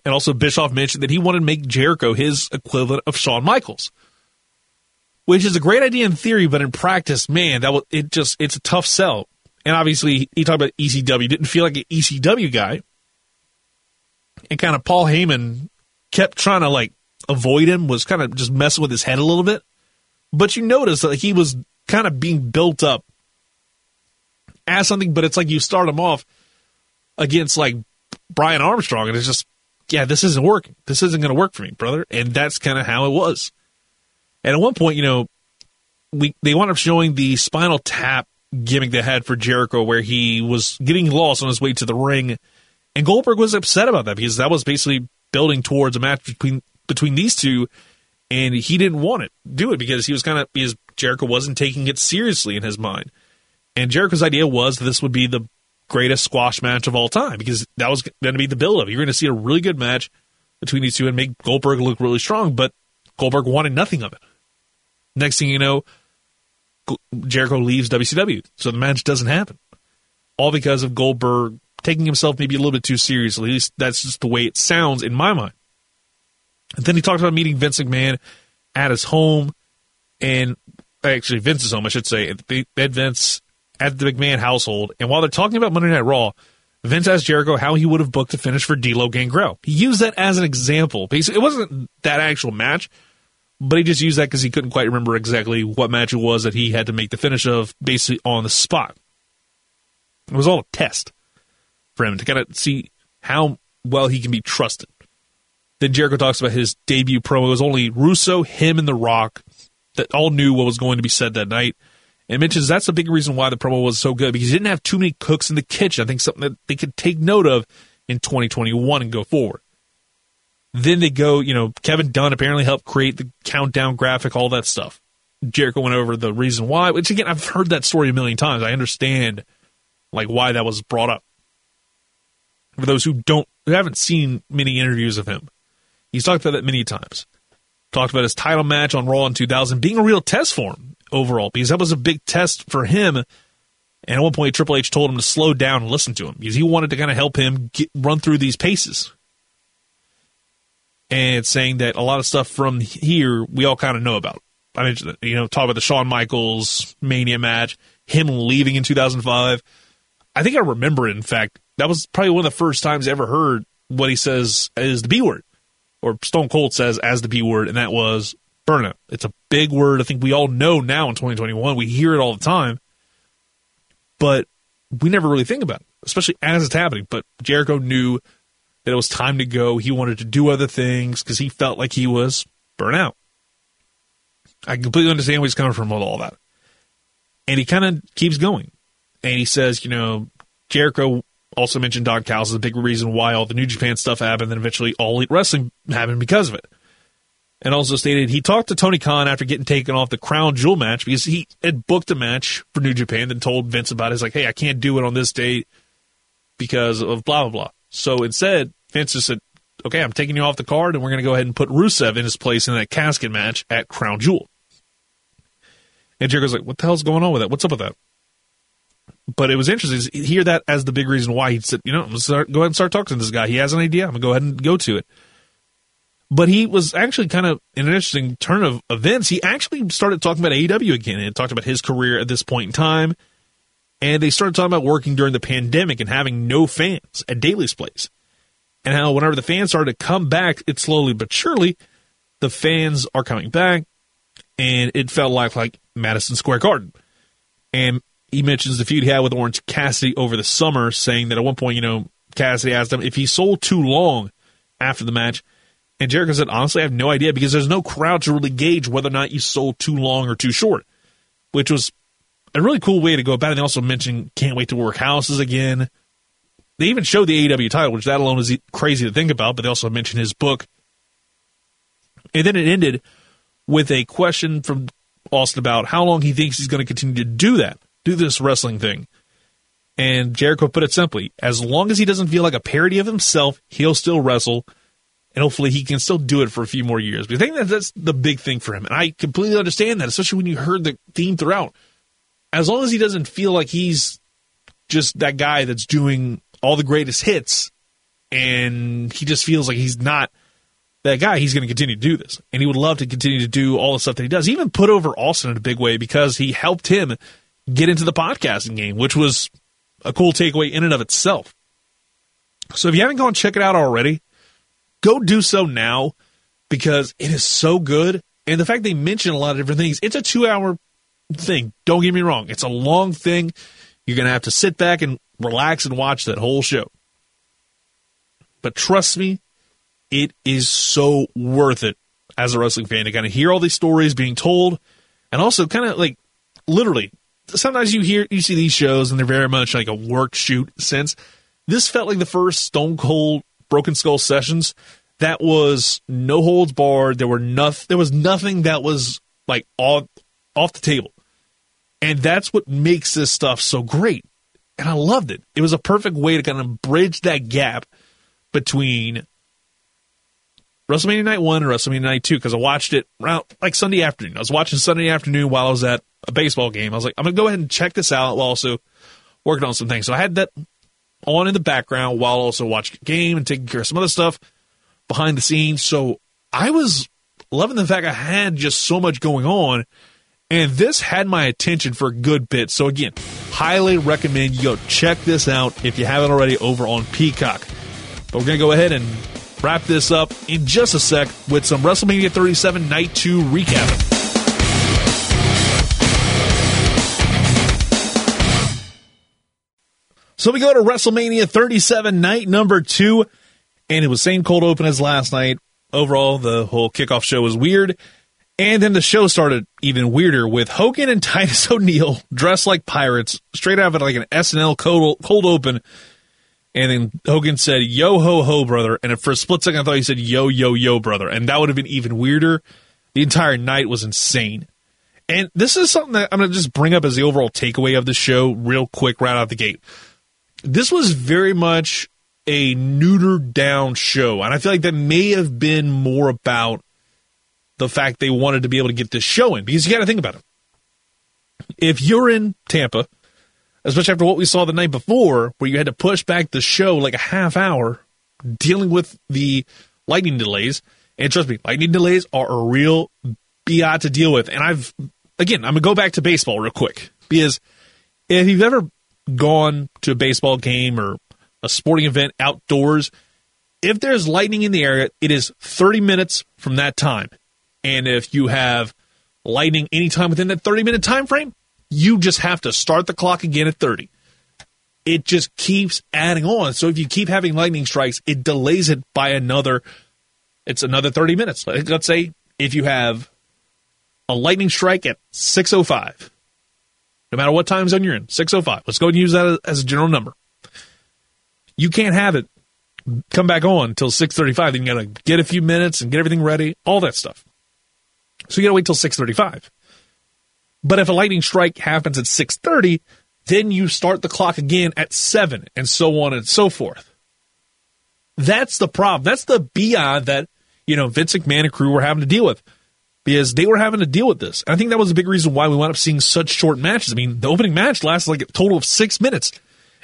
And also Bischoff mentioned that he wanted to make Jericho his equivalent of Shawn Michaels, which is a great idea in theory, but in practice, man, it's a tough sell. And obviously, he talked about ECW, didn't feel like an ECW guy. And kind of Paul Heyman kept trying to avoid him, was kind of just messing with his head a little bit. But you notice that he was kind of being built up as something, but it's like you start him off against Brian Armstrong, and it's just, yeah, this isn't working. This isn't going to work for me, brother. And that's kind of how it was. And at one point, they wound up showing the spinal tap gimmick they had for Jericho, where he was getting lost on his way to the ring, and Goldberg was upset about that because that was basically building towards a match between these two, and he didn't want to do it because he was kind of, because Jericho wasn't taking it seriously in his mind. And Jericho's idea was this would be the greatest squash match of all time because that was going to be the build-up. You're going to see a really good match between these two and make Goldberg look really strong, but Goldberg wanted nothing of it. Next thing you know, Jericho leaves WCW, so the match doesn't happen. All because of Goldberg taking himself maybe a little bit too seriously. At least that's just the way it sounds in my mind. And then he talked about meeting Vince McMahon at his home, and actually Vince's home, I should say. They had Vince at the McMahon household, and while they're talking about Monday Night Raw, Vince asked Jericho how he would have booked a finish for D'Lo Gangrel. He used that as an example. Basically, it wasn't that actual match, but he just used that because he couldn't quite remember exactly what match it was that he had to make the finish of basically on the spot. It was all a test for him to kind of see how well he can be trusted. Then Jericho talks about his debut promo. It was only Russo, him, and The Rock that all knew what was going to be said that night. And mentions that's a big reason why the promo was so good, because he didn't have too many cooks in the kitchen. I think something that they could take note of in 2021 and go forward. Then they go, Kevin Dunn apparently helped create the countdown graphic, all that stuff. Jericho went over the reason why, which again, I've heard that story a million times. I understand why that was brought up. For those who haven't seen many interviews of him, he's talked about that many times. Talked about his title match on Raw in 2000 being a real test for him. Overall, because that was a big test for him. And at one point, Triple H told him to slow down and listen to him because he wanted to kind of help him run through these paces. And saying that a lot of stuff from here, we all kind of know about. I mean, talk about the Shawn Michaels Mania match, him leaving in 2005. I think I remember it, in fact. That was probably one of the first times I ever heard what he says is the B word, or Stone Cold says as the B word, and that was burnout. It's a big word. I think we all know now in 2021. We hear it all the time, but we never really think about it, especially as it's happening. But Jericho knew that it was time to go. He wanted to do other things because he felt like he was burnt out. I completely understand where he's coming from with all that. And he kind of keeps going. And he says, Jericho also mentioned Don Callis is a big reason why all the New Japan stuff happened, and eventually All Elite Wrestling happened because of it. And also stated he talked to Tony Khan after getting taken off the Crown Jewel match because he had booked a match for New Japan, then told Vince about it. He's like, hey, I can't do it on this date because of blah, blah, blah. So instead, Vince just said, okay, I'm taking you off the card, and we're going to go ahead and put Rusev in his place in that casket match at Crown Jewel. And Jericho's like, what the hell's going on with that? What's up with that? But it was interesting to hear that as the big reason why he said, I'm going to go ahead and start talking to this guy. He has an idea. I'm going to go ahead and go to it. But he was actually kind of in an interesting turn of events. He actually started talking about AEW again and talked about his career at this point in time. And they started talking about working during the pandemic and having no fans at Daly's place. And how whenever the fans started to come back, it slowly but surely, the fans are coming back. And it felt like Madison Square Garden. And he mentions the feud he had with Orange Cassidy over the summer, saying that at one point, Cassidy asked him if he sold too long after the match. And Jericho said, honestly, I have no idea because there's no crowd to really gauge whether or not you sold too long or too short, which was a really cool way to go about it. They also mentioned can't wait to work houses again. They even showed the AEW title, which that alone is crazy to think about, but they also mentioned his book. And then it ended with a question from Austin about how long he thinks he's going to continue to do this wrestling thing. And Jericho put it simply, as long as he doesn't feel like a parody of himself, he'll still wrestle. And hopefully he can still do it for a few more years. But I think that's the big thing for him. And I completely understand that, especially when you heard the theme throughout. As long as he doesn't feel like he's just that guy that's doing all the greatest hits, and he just feels like he's not that guy, he's going to continue to do this. And he would love to continue to do all the stuff that he does. He even put over Austin in a big way because he helped him get into the podcasting game, which was a cool takeaway in and of itself. So if you haven't gone check it out already, go do so now because it is so good. And the fact they mention a lot of different things, it's a 2-hour thing. Don't get me wrong. It's a long thing. You're going to have to sit back and relax and watch that whole show. But trust me, it is so worth it as a wrestling fan to kind of hear all these stories being told. And also kind of like literally sometimes you see these shows and they're very much like a work shoot sense. This felt like the first Stone Cold Broken Skull Sessions. That was no holds barred. There was nothing that was like off the table. And that's what makes this stuff so great. And I loved it. It was a perfect way to kind of bridge that gap between WrestleMania Night 1 and WrestleMania Night 2, because I watched it around like Sunday afternoon. I was watching Sunday afternoon while I was at a baseball game. I was like, I'm going to go ahead and check this out while also working on some things. So I had that on in the background while also watching a game and taking care of some other stuff behind the scenes. So I was loving the fact I had just so much going on, and this had my attention for a good bit. So again, highly recommend you go check this out if you haven't already over on Peacock. But we're going to go ahead and wrap this up in just a sec with some WrestleMania 37 Night 2 recap. So we go to WrestleMania 37 Night number 2. And it was same cold open as last night. Overall, the whole kickoff show was weird. And then the show started even weirder with Hogan and Titus O'Neil dressed like pirates, straight out of like an SNL cold open. And then Hogan said, yo, ho, ho, brother. And for a split second, I thought he said, yo, yo, yo, brother. And that would have been even weirder. The entire night was insane. And this is something that I'm going to just bring up as the overall takeaway of the show real quick right out the gate. This was very much a neutered down show, and I feel like that may have been more about the fact they wanted to be able to get this show in, because you got to think about it. If you're in Tampa, especially after what we saw the night before, where you had to push back the show like a half hour dealing with the lightning delays, and trust me, lightning delays are a real biot to deal with. And I'm going to go back to baseball real quick, because if you've ever gone to a baseball game or a sporting event outdoors, if there's lightning in the area, it is 30 minutes from that time. And if you have lightning anytime within that 30-minute time frame, you just have to start the clock again at 30. It just keeps adding on. So if you keep having lightning strikes, it delays it by another 30 minutes. Let's say if you have a lightning strike at 6:05, no matter what time zone you're in, 6:05. Let's go and use that as a general number. You can't have it come back on until 6:35. Then you got to get a few minutes and get everything ready, all that stuff. So you got to wait till 6:35. But if a lightning strike happens at 6:30, then you start the clock again at 7, and so on and so forth. That's the problem. That's the BI that, Vince McMahon and crew were having to deal with, because they were having to deal with this. And I think that was a big reason why we wound up seeing such short matches. I mean, the opening match lasted like a total of 6 minutes.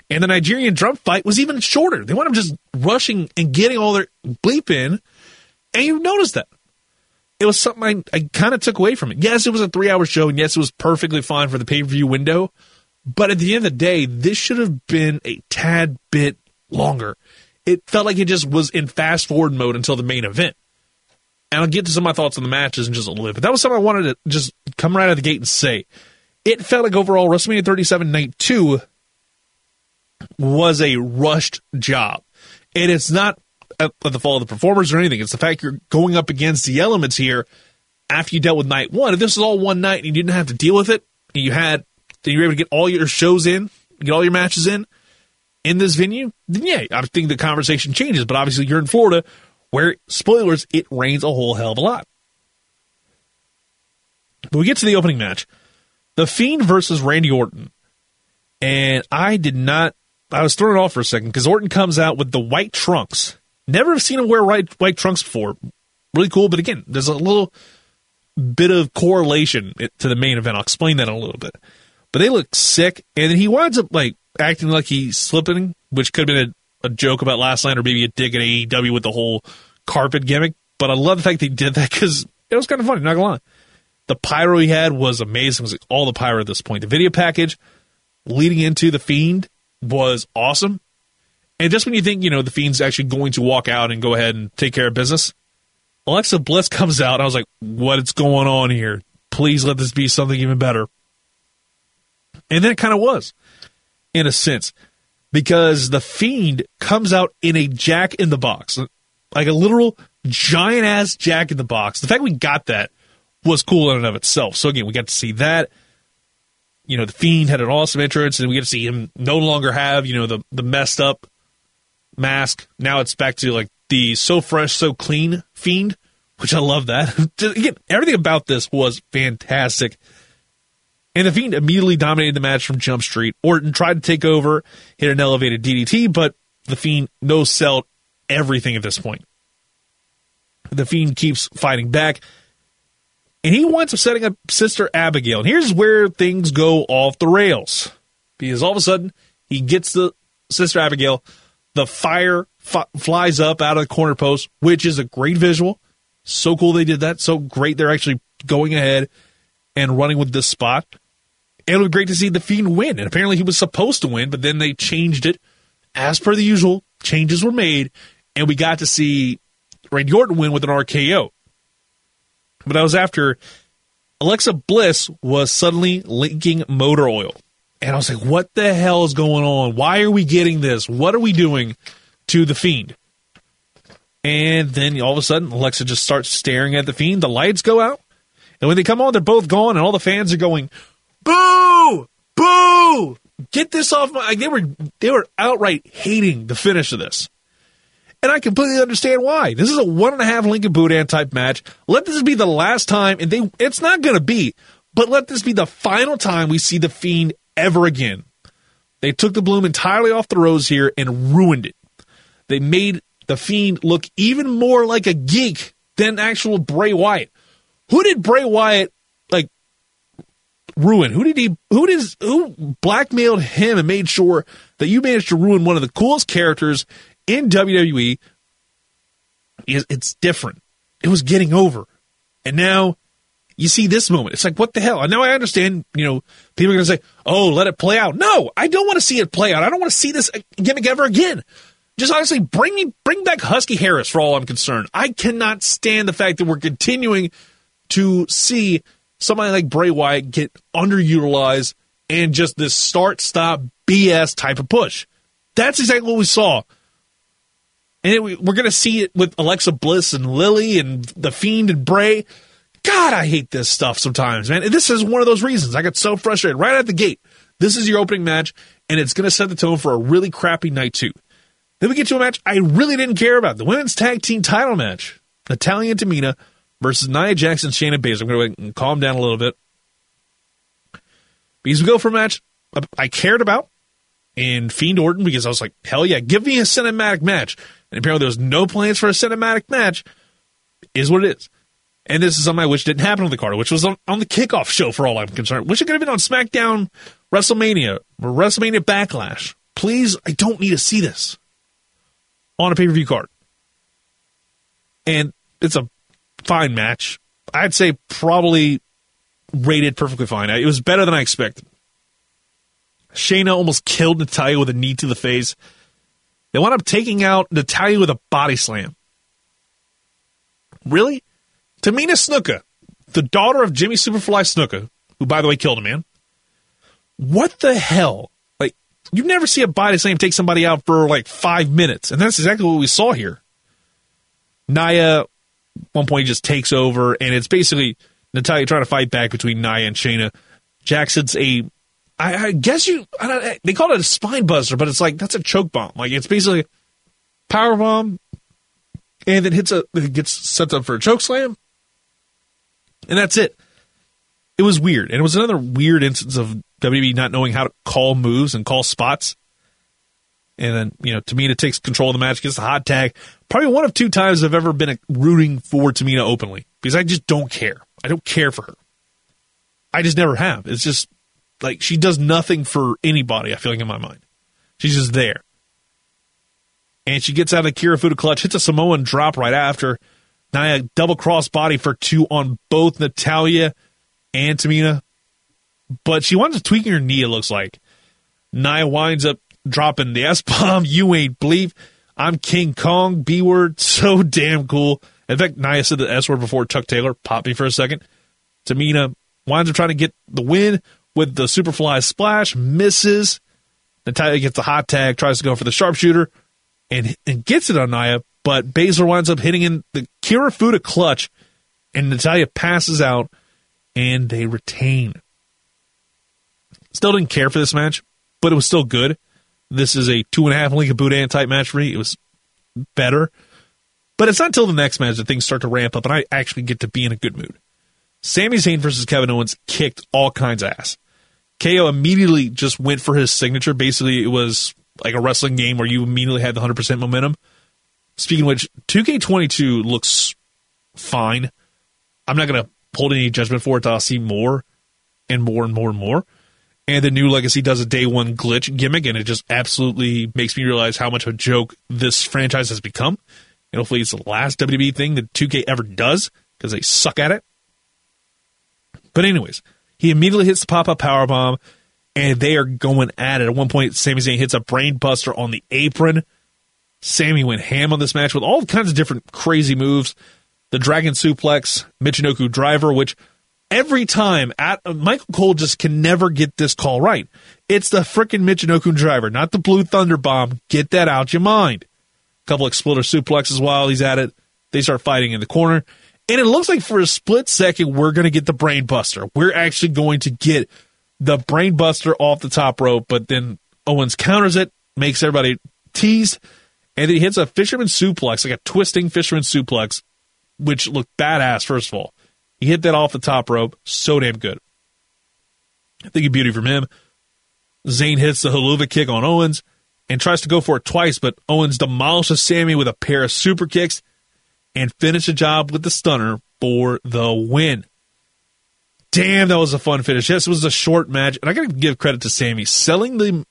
And the Nigerian drum fight was even shorter. They wound up just rushing and getting all their bleep in. And you noticed that. It was something I kind of took away from it. Yes, it was a 3-hour show, and yes, it was perfectly fine for the pay-per-view window. But at the end of the day, this should have been a tad bit longer. It felt like it just was in fast-forward mode until the main event. And I'll get to some of my thoughts on the matches in just a little bit. But that was something I wanted to just come right out of the gate and say. It felt like overall WrestleMania 37 Night 2 was a rushed job. And it's not the fault of the performers or anything. It's the fact you're going up against the elements here after you dealt with night one. If this was all one night and you didn't have to deal with it, and you were able to get all your shows in, get all your matches in this venue, then yeah, I think the conversation changes. But obviously you're in Florida where, spoilers, it rains a whole hell of a lot. But we get to the opening match. The Fiend versus Randy Orton. And I was thrown off for a second because Orton comes out with the white trunks. Never have seen him wear white trunks before. Really cool, but again, there's a little bit of correlation to the main event. I'll explain that in a little bit. But they look sick, and then he winds up like acting like he's slipping, which could have been a joke about last night or maybe a dig at AEW with the whole carpet gimmick. But I love the fact they did that because it was kind of funny, not gonna lie. The pyro he had was amazing. It was like all the pyro at this point. The video package leading into The Fiend was awesome. And just when you think, The Fiend's actually going to walk out and go ahead and take care of business, Alexa Bliss comes out. I was like, what's going on here? Please let this be something even better. And then it kind of was, in a sense, because The Fiend comes out in a jack in the box, like a literal giant ass jack in the box. The fact we got that was cool in and of itself. So again, we got to see that. You know, The Fiend had an awesome entrance, and we get to see him no longer have, you know, the messed up mask. Now it's back to, like, the so fresh, so clean Fiend, which I love that. Again, everything about this was fantastic. And The Fiend immediately dominated the match from Jump Street. Orton tried to take over, hit an elevated DDT, but The Fiend no-selled everything at this point. The Fiend keeps fighting back, and he winds up setting up Sister Abigail. And here's where things go off the rails, because all of a sudden, he gets the Sister Abigail. The fire flies up out of the corner post, which is a great visual. So cool they did that. So great they're actually going ahead and running with this spot. And it was great to see The Fiend win. And apparently he was supposed to win, but then they changed it. As per the usual, changes were made, and we got to see Randy Orton win with an RKO. But that was after Alexa Bliss was suddenly leaking motor oil. And I was like, what the hell is going on? Why are we getting this? What are we doing to The Fiend? And then all of a sudden, Alexa just starts staring at The Fiend. The lights go out. And when they come on, they're both gone, and all the fans are going, boo! Boo! Get this off my... They were outright hating the finish of this. And I completely understand why. This is a 1.5 Lincoln Boudin type match. Let this be the last time, and it's not going to be, but let this be the final time we see The Fiend ever again. They took the bloom entirely off the rose here and ruined it. They made The Fiend look even more like a geek than actual Bray Wyatt. Who did Bray Wyatt ruin? Who blackmailed him and made sure that you managed to ruin one of the coolest characters in WWE? It's different. It was getting over, and now you see this moment. It's like, what the hell? And now I understand. You know, people are going to say, "Oh, let it play out." No, I don't want to see it play out. I don't want to see this gimmick ever again. Just honestly, bring back Husky Harris for all I'm concerned. I cannot stand the fact that we're continuing to see somebody like Bray Wyatt get underutilized and just this start-stop BS type of push. That's exactly what we saw. And we're going to see it with Alexa Bliss and Lily and The Fiend and Bray. God, I hate this stuff sometimes, man. And this is one of those reasons. I got so frustrated right out the gate. This is your opening match, and it's going to set the tone for a really crappy night, too. Then we get to a match I really didn't care about, the women's tag team title match. Natalya and Tamina versus Nia Jax and Shayna Baszler. I'm going to calm down a little bit, because we go for a match I cared about in Fiend Orton, because I was like, hell yeah, give me a cinematic match. And apparently there's no plans for a cinematic match, is what it is. And this is something I wish didn't happen on the card, which was on the kickoff show for all I'm concerned. Wish it could have been on SmackDown WrestleMania or WrestleMania Backlash. Please, I don't need to see this on a pay-per-view card. And it's a fine match. I'd say probably rated perfectly fine. It was better than I expected. Shayna almost killed Natalya with a knee to the face. They wound up taking out Natalya with a body slam. Really? Tamina Snuka, the daughter of Jimmy Superfly Snuka, who, by the way, killed a man. What the hell? Like, you never see a body slam take somebody out for like 5 minutes, and that's exactly what we saw here. Nia, one point, he just takes over, and it's basically Natalya trying to fight back between Nia and Shayna. Jackson's they call it a spine buster, but it's like, that's a choke bomb. Like, it's basically power bomb, and then gets set up for a choke slam, and that's it. It was weird, and it was another weird instance of WWE not knowing how to call moves and call spots. And then, you know, Tamina takes control of the match, gets the hot tag. Probably one of two times I've ever been rooting for Tamina openly, because I just don't care. I don't care for her. I just never have. It's just, like, she does nothing for anybody, I feel like, in my mind. She's just there. And she gets out of the Kirifuda clutch, hits a Samoan drop right after. Nia double cross body for two on both Natalya and Tamina. But she winds up tweaking her knee, it looks like. Nia winds up dropping the S-bomb, you ain't believe. I'm King Kong, B-word, so damn cool. In fact, Nia said the S-word before Chuck Taylor. Pop me for a second. Tamina winds up trying to get the win with the Superfly Splash, misses. Natalya gets the hot tag, tries to go for the sharpshooter, and gets it on Nia, but Baszler winds up hitting in the Kirifuda clutch and Natalya passes out, and they retain. Still didn't care for this match, but it was still good. This is a 2.5 Lincoln Boudin type match for me. It was better. But it's not until the next match that things start to ramp up, and I actually get to be in a good mood. Sami Zayn versus Kevin Owens kicked all kinds of ass. KO immediately just went for his signature. Basically, it was like a wrestling game where you immediately had the 100% momentum. Speaking of which, 2K22 looks fine. I'm not going to hold any judgment for it till I'll see more and more and more and more. And the new Legacy does a day one glitch gimmick, and it just absolutely makes me realize how much of a joke this franchise has become. And hopefully it's the last WWE thing that 2K ever does, because they suck at it. But anyways, he immediately hits the pop-up powerbomb, and they are going at it. At one point, Sami Zayn hits a brainbuster on the apron. Sami went ham on this match with all kinds of different crazy moves. The Dragon Suplex, Michinoku Driver, which... every time, Michael Cole just can never get this call right. It's the frickin' Michinoku Driver, not the Blue Thunder Bomb. Get that out your mind. A couple Exploder Suplexes while he's at it. They start fighting in the corner. And it looks like for a split second, we're going to get the Brain Buster. We're actually going to get the Brain Buster off the top rope, but then Owens counters it, makes everybody teased, and then he hits a Fisherman Suplex, like a twisting Fisherman Suplex, which looked badass, first of all. He hit that off the top rope. So damn good. I think a beauty from him. Zayn hits the Huluva kick on Owens and tries to go for it twice, but Owens demolishes Sami with a pair of super kicks and finishes the job with the stunner for the win. Damn, that was a fun finish. Yes, it was a short match, and I got to give credit to Sami. Selling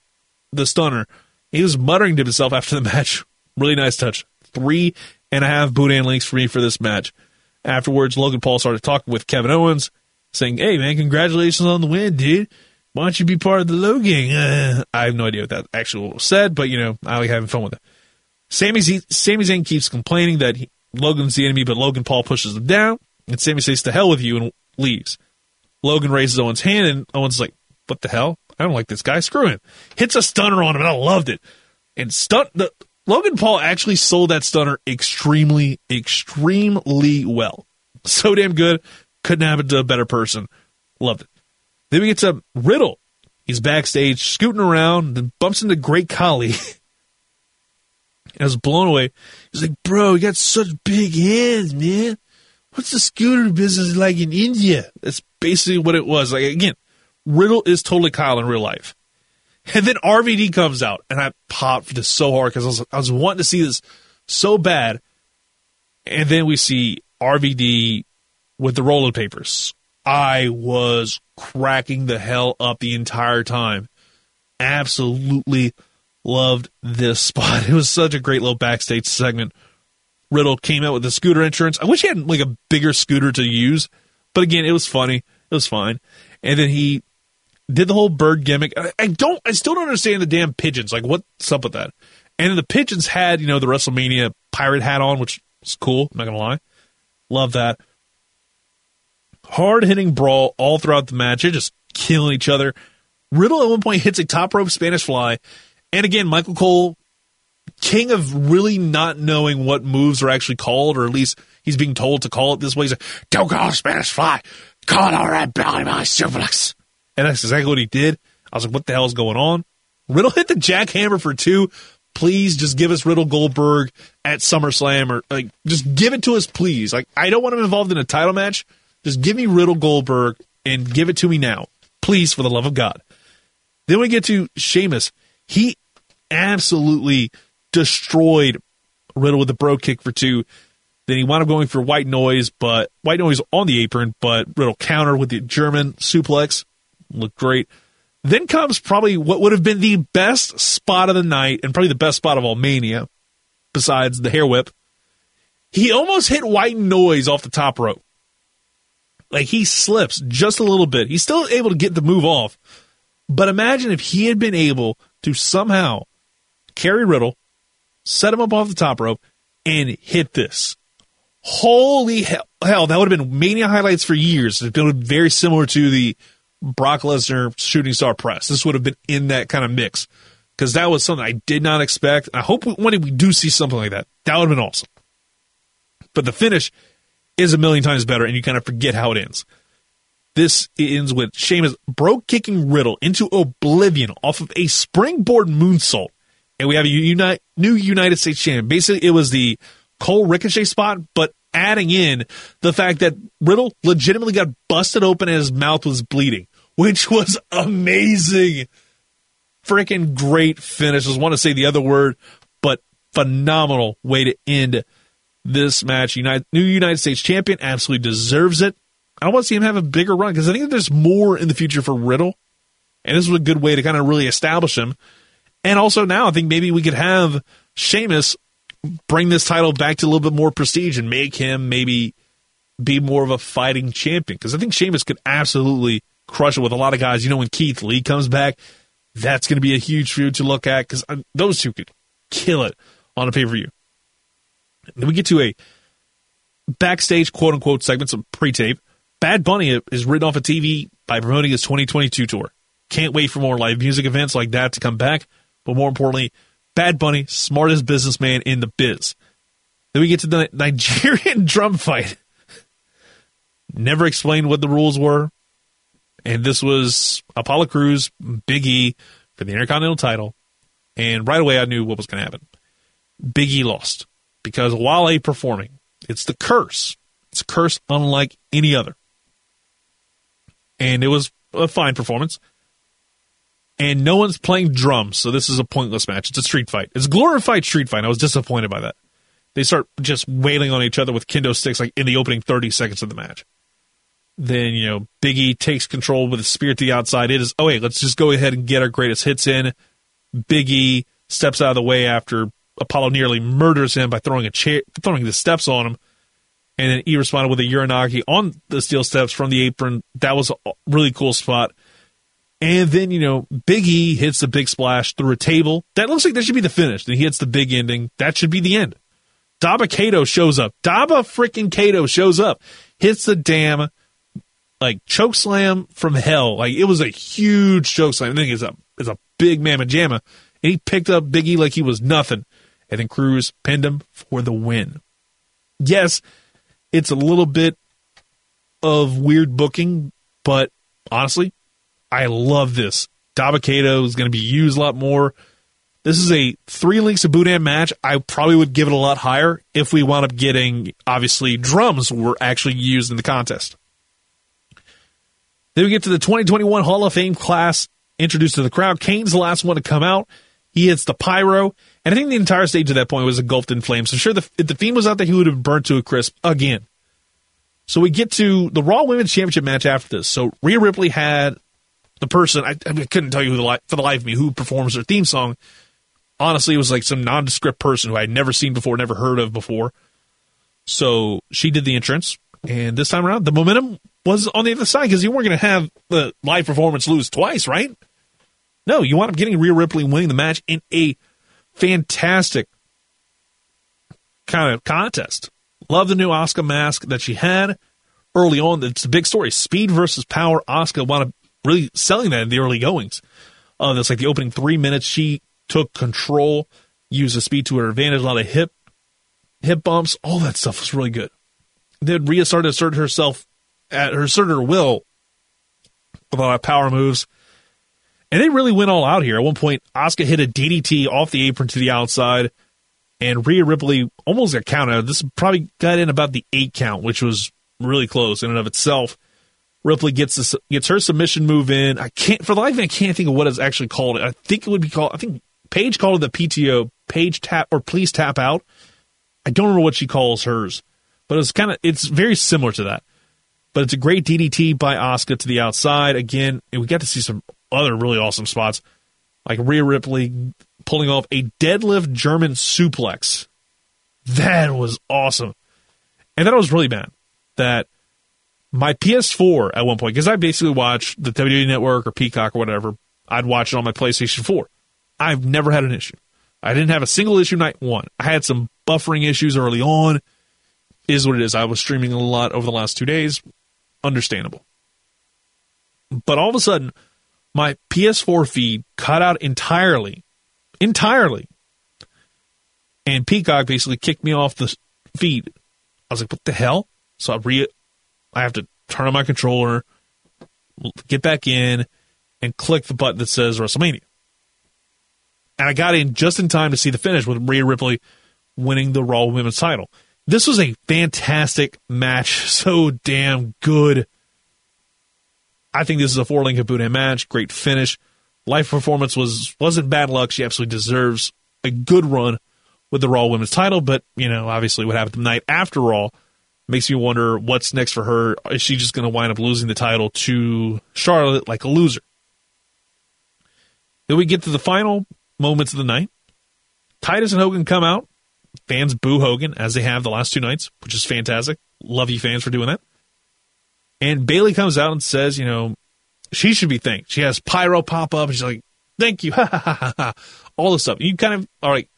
the stunner, he was muttering to himself after the match. Really nice touch. 3.5 Boudin links for me for this match. Afterwards, Logan Paul started talking with Kevin Owens, saying, "Hey, man, congratulations on the win, dude. Why don't you be part of the Low Gang?" I have no idea what that actually said, but, you know, I like having fun with it. Sami Zayn keeps complaining that Logan's the enemy, but Logan Paul pushes him down, and Sami says, "To hell with you," and leaves. Logan raises Owens' hand, and Owens is like, "What the hell? I don't like this guy. Screw him." Hits a stunner on him, and I loved it. And Logan Paul actually sold that stunner extremely, extremely well. So damn good. Couldn't happen to a better person. Loved it. Then we get to Riddle. He's backstage, scooting around, then bumps into Great Khali. I was blown away. He's like, "Bro, you got such big hands, man. What's the scooter business like in India?" That's basically what it was. Like, again, Riddle is totally Kyle in real life. And then RVD comes out, and I popped for this so hard because I was wanting to see this so bad. And then we see RVD with the rolling papers. I was cracking the hell up the entire time. Absolutely loved this spot. It was such a great little backstage segment. Riddle came out with the scooter insurance. I wish he had like a bigger scooter to use, but again, it was funny. It was fine. And then he did the whole bird gimmick. I still don't understand the damn pigeons. Like, what's up with that? And the pigeons had, you know, the WrestleMania pirate hat on, which was cool. I'm not going to lie. Love that. Hard-hitting brawl all throughout the match. They're just killing each other. Riddle at one point hits a top rope Spanish fly. And again, Michael Cole, king of really not knowing what moves are actually called, or at least he's being told to call it this way. He's like, "Don't call Spanish fly. Call it all right, Bayley, my suplex." And that's exactly what he did. I was like, what the hell is going on? Riddle hit the jackhammer for two. Please just give us Riddle Goldberg at SummerSlam, or like, just give it to us, please. Like, I don't want him involved in a title match. Just give me Riddle Goldberg and give it to me now. Please, for the love of God. Then we get to Sheamus. He absolutely destroyed Riddle with a bro kick for two. Then he wound up going for White Noise, but White Noise on the apron, but Riddle countered with the German suplex. Looked great. Then comes probably what would have been the best spot of the night, and probably the best spot of all Mania, besides the hair whip. He almost hit White Noise off the top rope. Like, he slips just a little bit. He's still able to get the move off. But imagine if he had been able to somehow carry Riddle, set him up off the top rope, and hit this. Holy hell, that would have been Mania highlights for years. It would have been very similar to the Brock Lesnar shooting star press. This would have been in that kind of mix, because that was something I did not expect. I hope when we do see something like that, that would have been awesome. But the finish, is a million times better, and you kind of forget how it ends. This ends with Sheamus broke kicking Riddle into oblivion off of a springboard moonsault, and we have a new United States champion. Basically, it was the Cole Ricochet spot, but adding in the fact that Riddle legitimately got busted open and his mouth was bleeding, which was amazing. Freaking great finish. I just want to say the other word, but phenomenal way to end this match. New United States champion absolutely deserves it. I want to see him have a bigger run because I think there's more in the future for Riddle, and this was a good way to kind of really establish him. And also now I think maybe we could have Sheamus bring this title back to a little bit more prestige and make him maybe be more of a fighting champion, because I think Sheamus could absolutely crush it with a lot of guys. You know, when Keith Lee comes back, that's going to be a huge feud to look at because those two could kill it on a pay-per-view. Then we get to a backstage quote-unquote segment, some pre-tape. Bad Bunny is written off of TV by promoting his 2022 tour. Can't wait for more live music events like that to come back. But more importantly, Bad Bunny, smartest businessman in the biz. Then we get to the Nigerian drum fight. Never explained what the rules were. And this was Apollo Crews, Big E for the Intercontinental title. And right away I knew what was going to happen. Big E lost because Wale performing. It's the curse. It's a curse unlike any other. And it was a fine performance. And no one's playing drums, so this is a pointless match. It's a street fight. It's a glorified street fight. I was disappointed by that. They start just wailing on each other with kendo sticks like in the opening 30 seconds of the match. Then, you know, Big E takes control with a spear to the outside. It is, oh, wait, let's just go ahead and get our greatest hits in. Big E steps out of the way after Apollo nearly murders him by throwing a chair, throwing the steps on him. And then E responded with a Uranagi on the steel steps from the apron. That was a really cool spot. And then, you know, Big E hits the big splash through a table. That looks like that should be the finish. Then he hits the big ending. That should be the end. Dabba Kato shows up. Dabba freaking Kato shows up. Hits the damn, like, choke slam from hell. Like, it was a huge choke slam. I think it's a big mamma jamma. And he picked up Big E like he was nothing. And then Cruz pinned him for the win. Yes, it's a little bit of weird booking, but honestly, I love this. Dabba Kato is going to be used a lot more. This is a 3 Links of Boudin match. I probably would give it a lot higher if we wound up getting, obviously, drums were actually used in the contest. Then we get to the 2021 Hall of Fame class introduced to the crowd. Kane's the last one to come out. He hits the pyro, and I think the entire stage at that point was engulfed in flames. So sure, if the Fiend was out there, he would have burnt to a crisp again. So we get to the Raw Women's Championship match after this. So Rhea Ripley had the person, I couldn't tell you who performs their theme song. Honestly, it was like some nondescript person who I had never seen before, never heard of before. So she did the entrance, and this time around, the momentum was on the other side because you weren't going to have the live performance lose twice, right? No, you wound up getting Rhea Ripley winning the match in a fantastic kind of contest. Love the new Asuka mask that she had early on. It's a big story. Speed versus power. Asuka wound up really selling that in the early goings. That's like the opening 3 minutes. She took control, used the speed to her advantage, a lot of hip bumps. All that stuff was really good. Then Rhea started to assert her will with a lot of power moves. And they really went all out here. At one point, Asuka hit a DDT off the apron to the outside, and Rhea Ripley almost got counted. This probably got in about the 8 count, which was really close in and of itself. Ripley gets her submission move in. I can't think of what it's actually called. I think Paige called it the PTO, Paige tap or please tap out. I don't remember what she calls hers, but it's very similar to that. But it's a great DDT by Asuka to the outside again, and we got to see some other really awesome spots, like Rhea Ripley pulling off a deadlift German suplex. That was awesome. And then I was really mad that my PS4 at one point, because I basically watched the WWE Network or Peacock or whatever, I'd watch it on my PlayStation 4. I've never had an issue. I didn't have a single issue night one. I had some buffering issues early on. It is what it is. I was streaming a lot over the last 2 days. Understandable. But all of a sudden, my PS4 feed cut out entirely. And Peacock basically kicked me off the feed. I was like, what the hell? So I have to turn on my controller, get back in, and click the button that says WrestleMania. And I got in just in time to see the finish with Rhea Ripley winning the Raw Women's title. This was a fantastic match. So damn good. I think this is a four-link Kabuto match. Great finish. Life performance wasn't bad luck. She absolutely deserves a good run with the Raw Women's title. But, you know, obviously what happened the night after Raw makes me wonder what's next for her. Is she just going to wind up losing the title to Charlotte like a loser? Then we get to the final moments of the night. Titus and Hogan come out. Fans boo Hogan, as they have the last two nights, which is fantastic. Love you fans for doing that. And Bayley comes out and says, you know, she should be thanked. She has pyro pop up, and she's like, thank you, ha, ha, ha, ha, all this stuff. And you kind of, all right,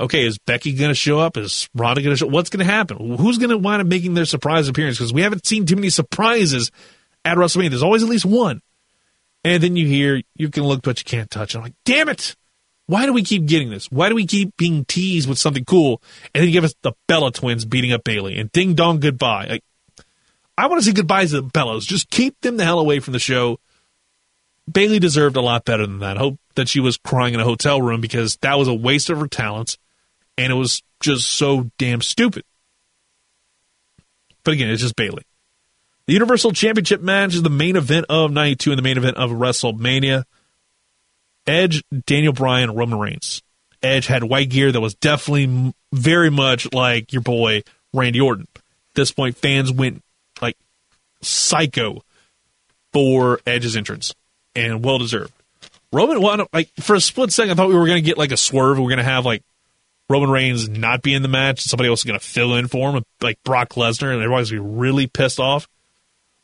okay, is Becky going to show up? Is Ronda going to show up? What's going to happen? Who's going to wind up making their surprise appearance? Because we haven't seen too many surprises at WrestleMania. There's always at least one. And then you hear, you can look, but you can't touch. And I'm like, damn it. Why do we keep getting this? Why do we keep being teased with something cool? And then you give us the Bella Twins beating up Bayley and ding dong goodbye. Like, I want to say goodbyes to the Bellas. Just keep them the hell away from the show. Bayley deserved a lot better than that. Hope that she was crying in a hotel room, because that was a waste of her talents, and it was just so damn stupid. But again, it's just Bayley. The Universal Championship match is the main event of Night 2 and the main event of WrestleMania. Edge, Daniel Bryan, Roman Reigns. Edge had white gear that was definitely very much like your boy Randy Orton. At this point, fans went like psycho for Edge's entrance, and well deserved. Roman, well, like for a split second, I thought we were going to get like a swerve. We were going to have like Roman Reigns not be in the match, and somebody else is going to fill in for him, like Brock Lesnar, and everybody's going to be really pissed off.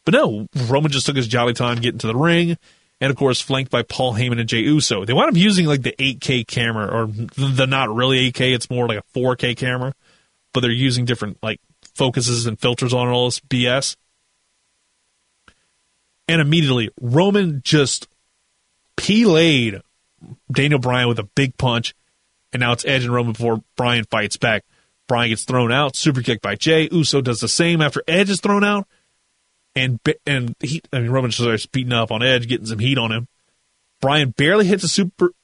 But no, Roman just took his jolly time getting to the ring. And, of course, flanked by Paul Heyman and Jey Uso. They wound up using, like, the 8K camera, or the not really 8K, it's more like a 4K camera. But they're using different, like, focuses and filters on all this BS. And immediately, Roman just P-laid Daniel Bryan with a big punch. And now it's Edge and Roman before Bryan fights back. Bryan gets thrown out, superkick by Jey. Uso does the same after Edge is thrown out. And Roman starts beating up on Edge, getting some heat on him. Bryan barely hits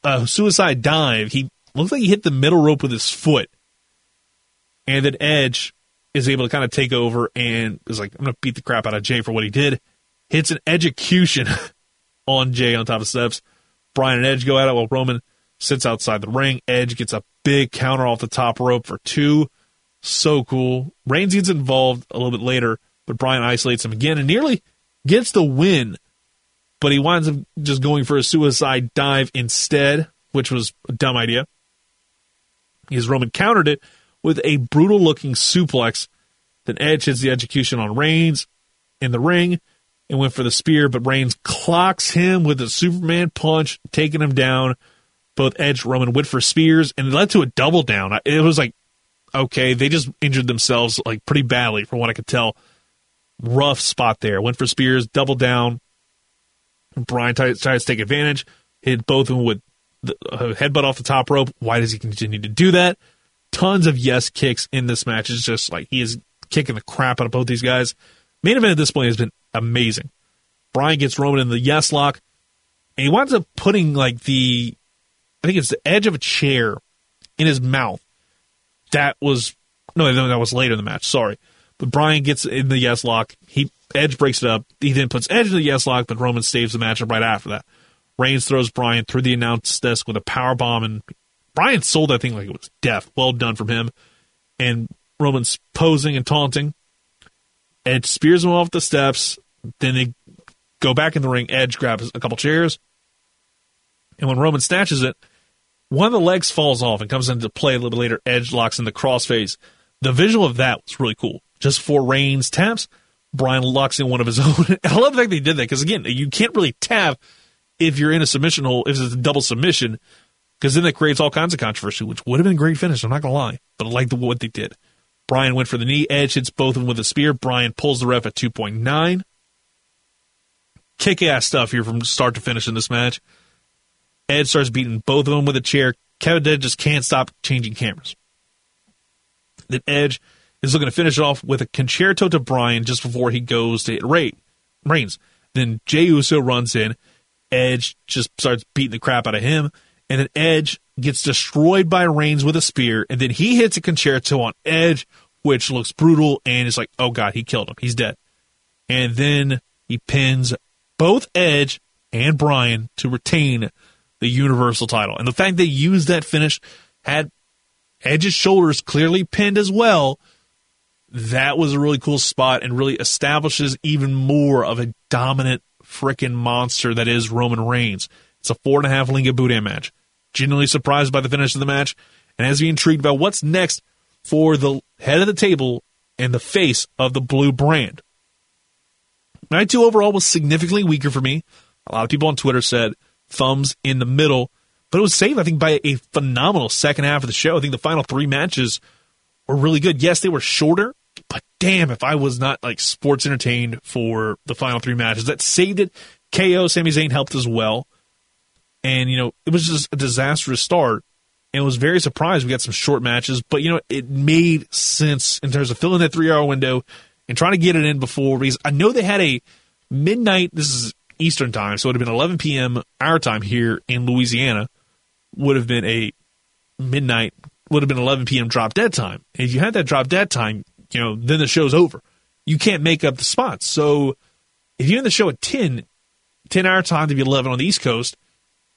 a suicide dive. He looks like he hit the middle rope with his foot. And then Edge is able to kind of take over and is like, I'm going to beat the crap out of Jey for what he did. Hits an execution on Jey on top of steps. Bryan and Edge go at it while Roman sits outside the ring. Edge gets a big counter off the top rope for two. So cool. Reigns gets involved a little bit later. But Bryan isolates him again and nearly gets the win, but he winds up just going for a suicide dive instead, which was a dumb idea. Because Roman countered it with a brutal-looking suplex. Then Edge hits the execution on Reigns in the ring and went for the spear, but Reigns clocks him with a Superman punch, taking him down. Both Edge and Roman went for spears, and it led to a double down. It was like, okay, they just injured themselves like pretty badly from what I could tell. Rough spot there. Went for spears, double down. Bryan tries to take advantage. Hit both of them with the headbutt off the top rope. Why does he continue to do that? Tons of yes kicks in this match. It's just like he is kicking the crap out of both these guys. Main event at this point has been amazing. Bryan gets Roman in the yes lock, and he winds up putting I think it's the edge of a chair in his mouth. That was later in the match. Sorry. But Bryan gets in the yes lock. Edge breaks it up. He then puts Edge in the yes lock, but Roman saves the matchup right after that. Reigns throws Bryan through the announce desk with a power bomb, and Bryan sold that thing like it was death. Well done from him. And Roman's posing and taunting. Edge spears him off the steps. Then they go back in the ring. Edge grabs a couple chairs. And when Roman snatches it, one of the legs falls off and comes into play a little bit later. Edge locks in the crossface. The visual of that was really cool. Just before Reigns taps, Bryan locks in one of his own. I love the fact they did that, because, again, you can't really tap if you're in a submission hole, if it's a double submission, because then that creates all kinds of controversy, which would have been a great finish, I'm not going to lie, but I like what they did. Bryan went for the knee. Edge hits both of them with a spear. Bryan pulls the ref at 2.9. Kick-ass stuff here from start to finish in this match. Edge starts beating both of them with a chair. Kevin Dead just can't stop changing cameras. Then Edge is looking to finish off with a concerto to Bryan just before he goes to hit Reigns. Then Jey Uso runs in. Edge just starts beating the crap out of him. And then Edge gets destroyed by Reigns with a spear. And then he hits a concerto on Edge, which looks brutal. And it's like, oh, God, he killed him. He's dead. And then he pins both Edge and Bryan to retain the Universal title. And the fact they used that finish, had Edge's shoulders clearly pinned as well, that was a really cool spot and really establishes even more of a dominant freaking monster that is Roman Reigns. It's a 4.5 Linga Boudin match. Genuinely surprised by the finish of the match and has me intrigued by what's next for the head of the table and the face of the blue brand. Night 2 overall was significantly weaker for me. A lot of people on Twitter said thumbs in the middle, but it was saved, I think, by a phenomenal second half of the show. I think the final three matches were really good. Yes, they were shorter, but damn, if I was not like sports entertained for the final three matches, that saved it. KO, Sami Zayn helped as well. And, you know, it was just a disastrous start. And I was very surprised we got some short matches, but, you know, it made sense in terms of filling that 3-hour window and trying to get it in before, because I know they had a midnight, this is Eastern time, so it would have been 11 p.m. our time here in Louisiana, would have been a midnight, would have been 11 p.m. drop dead time. And if you had that drop dead time, you know, then the show's over. You can't make up the spots. So if you're in the show at 10 hour time to be 11 on the East Coast,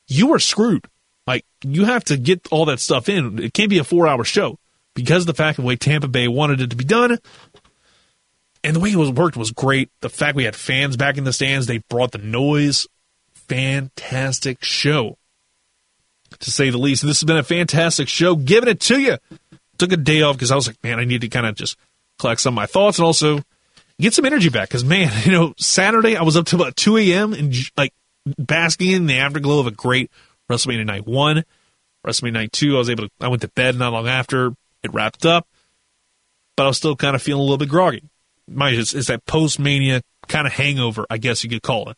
you are screwed. Like, you have to get all that stuff in. It can't be a 4-hour show because of the fact of the way Tampa Bay wanted it to be done. And the way it was worked was great. The fact we had fans back in the stands, they brought the noise. Fantastic show, to say the least. And this has been a fantastic show. Giving it to you. Took a day off because I was like, man, I need to kind of just collect some of my thoughts and also get some energy back. Because, man, you know, Saturday I was up to about 2 a.m. and like basking in the afterglow of a great WrestleMania Night 1. WrestleMania Night 2, I went to bed not long after it wrapped up. But I was still kind of feeling a little bit groggy. Mind you, it's that post-mania kind of hangover, I guess you could call it.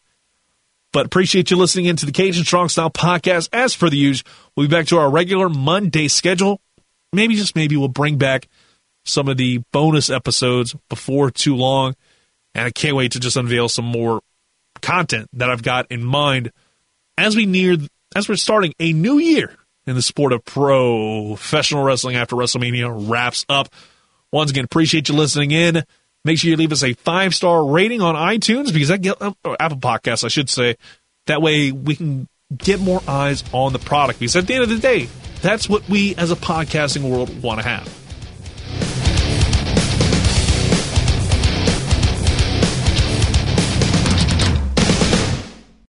But appreciate you listening into the Cajun Strong Style Podcast. As for the usual, we'll be back to our regular Monday schedule. Maybe, just maybe, we'll bring back some of the bonus episodes before too long. And I can't wait to just unveil some more content that I've got in mind as we're starting a new year in the sport of professional wrestling after WrestleMania wraps up. Once again, appreciate you listening in. Make sure you leave us a 5-star rating on iTunes, because that get Apple Podcasts, I should say. That way we can get more eyes on the product, because at the end of the day, that's what we as a podcasting world want to have.